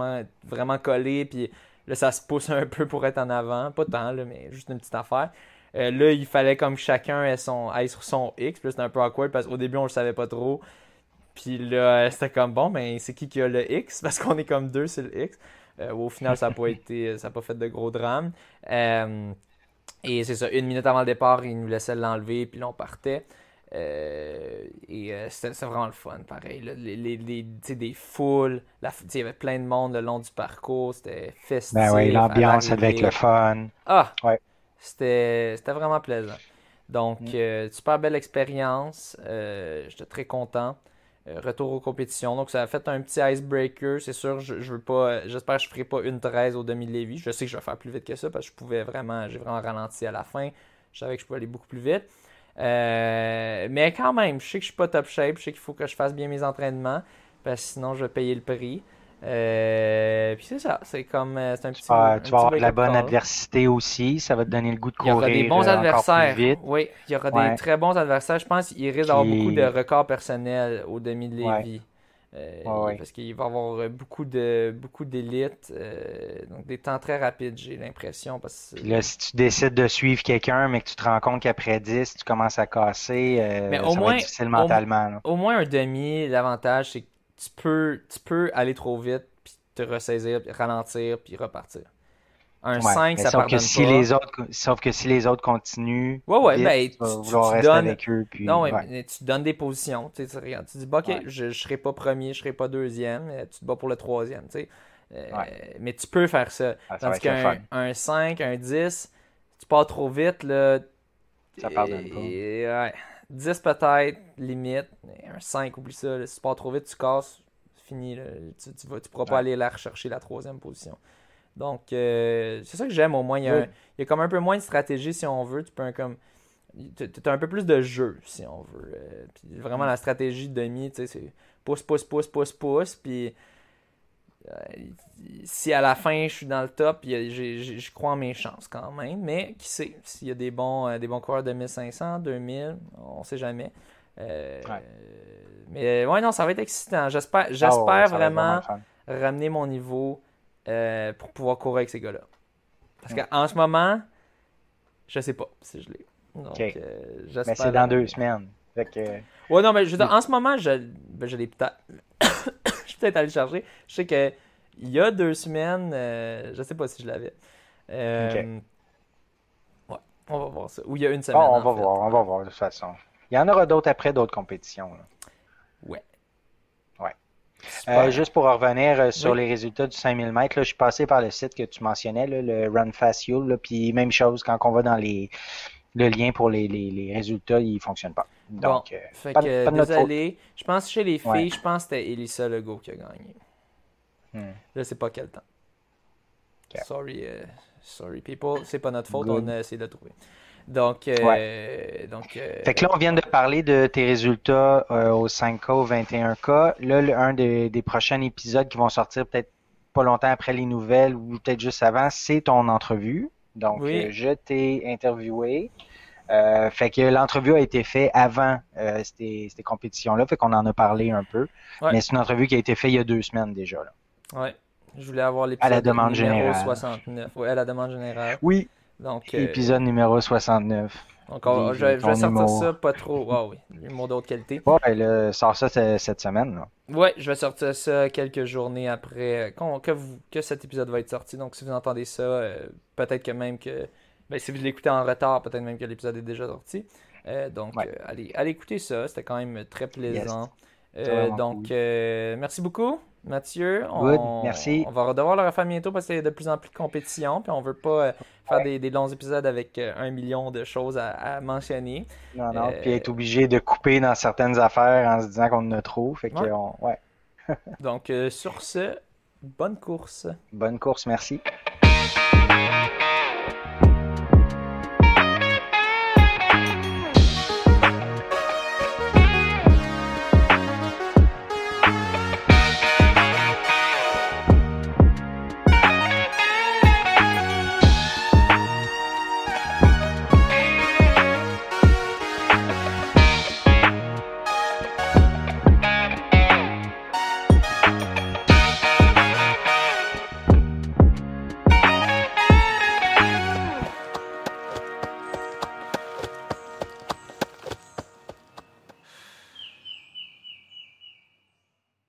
vraiment collé, puis là, ça se pousse un peu pour être en avant. Pas tant, là, mais juste une petite affaire. Là, il fallait comme chacun aille sur son X. Puis là, c'était un peu awkward parce qu'au début, on le savait pas trop. Puis là, c'était comme, bon, mais c'est qui a le X? Parce qu'on est comme deux sur le X. Au final, ça n'a pas fait de gros drame. Et c'est ça, 1 minute avant le départ, ils nous laissaient l'enlever. Puis là, on partait. C'était vraiment le fun, pareil. Là, des foules, il y avait plein de monde le long du parcours, c'était festif. Ben oui, l'ambiance avec le fun. Ah, ouais. C'était vraiment plaisant. Donc, super belle expérience. J'étais très content. Retour aux compétitions. Donc, ça a fait un petit icebreaker. C'est sûr, j'espère que je ne ferai pas 1:13 au demi-Lévis. Je sais que je vais faire plus vite que ça parce que j'ai vraiment ralenti à la fin. Je savais que je pouvais aller beaucoup plus vite. Mais quand même, je sais que je suis pas top shape, je sais qu'il faut que je fasse bien mes entraînements parce que sinon je vais payer le prix. Puis c'est ça, c'est comme c'est un petit. Tu vas avoir de la bonne adversité aussi, ça va te donner le goût de courir. Il y aura des bons adversaires. Plus vite. Oui, il y aura des très bons adversaires. Je pense qu'il risque d'avoir beaucoup de records personnels au demi de Lévis. Parce qu'il va y avoir beaucoup d'élites, donc des temps très rapides, j'ai l'impression. Parce que... Là, si tu décides de suivre quelqu'un, mais que tu te rends compte qu'après 10, tu commences à casser, ça va être difficile mentalement. Au moins un demi, l'avantage, c'est que tu peux aller trop vite, puis te ressaisir, puis ralentir, puis repartir. Un 5, ça pardonne pas. Sauf que si les autres continuent, tu vas vouloir rester avec eux. Puis, mais tu donnes des positions. Tu regardes, tu dis, OK, je ne serai pas premier, je ne serai pas deuxième. Tu te bats pour le troisième. Mais tu peux faire ça. Tandis qu'un 5, un 10, tu pars trop vite. Là, ça pardonne pas. 10 peut-être, limite. Un 5, oublie ça. Là, si tu pars trop vite, tu casses. C'est fini. Là. Tu ne pourras pas aller là rechercher la troisième position. Donc, c'est ça que j'aime au moins. Il y a comme un peu moins de stratégie si on veut. Tu as un peu plus de jeu si on veut. Puis vraiment, la stratégie de demi, c'est pousse. Puis si à la fin, je suis dans le top, je crois en mes chances quand même. Mais qui sait, s'il y a des bons coureurs de 1500, 2000, on sait jamais. Mais ça va être excitant. J'espère vraiment ramener mon niveau... pour pouvoir courir avec ces gars-là. Parce qu'en ce moment, je sais pas si je l'ai. Donc, mais c'est dans 2 semaines. Fait que... Ouais, non, mais en ce moment, je l'ai peut-être. Je suis peut-être allé chercher. Je sais que il y a 2 semaines, je sais pas si je l'avais. Ouais, on va voir ça. Ou il y a 1 semaine. On va voir de toute façon. Il y en aura d'autres après, d'autres compétitions. Là. Juste pour en revenir sur les résultats du 5000 mètres, je suis passé par le site que tu mentionnais, là, le Run Fast Fuel, puis même chose, quand on va dans le lien pour les résultats, il ne fonctionne pas. Donc, pas de désolé, notre je pense que chez les filles, je pense que c'était Elissa Legault qui a gagné. Je ne sais pas quel temps. Okay. Sorry people, c'est pas notre faute, on a essayé de le trouver. Donc, fait que là, on vient de parler de tes résultats au 5K, au 21K. Là, un des prochains épisodes qui vont sortir peut-être pas longtemps après les nouvelles ou peut-être juste avant, c'est ton entrevue. Donc, je t'ai interviewé. Fait que l'entrevue a été faite avant ces compétitions-là. Fait qu'on en a parlé un peu. Ouais. Mais c'est une entrevue qui a été faite il y a 2 semaines déjà. Oui, je voulais avoir l'épisode à la demande générale. 69. Oui, à la demande générale. Oui. Donc, épisode numéro 69. Donc, je vais sortir ça pas trop. Ah oui, l'humour d'autre qualité. Ouais, sort ça cette semaine. Là. Ouais, je vais sortir ça quelques journées après que cet épisode va être sorti. Donc, si vous entendez ça, peut-être que même que. Ben, si vous l'écoutez en retard, peut-être même que l'épisode est déjà sorti. Allez écouter ça. C'était quand même très plaisant. Yes. Merci beaucoup. Mathieu, on va devoir le refaire bientôt parce qu'il y a de plus en plus de compétition, puis on veut pas faire des longs épisodes avec 1 million de choses à mentionner. Non, puis être obligé de couper dans certaines affaires en se disant qu'on en a trop, fait que. Donc, sur ce, bonne course. Bonne course, merci.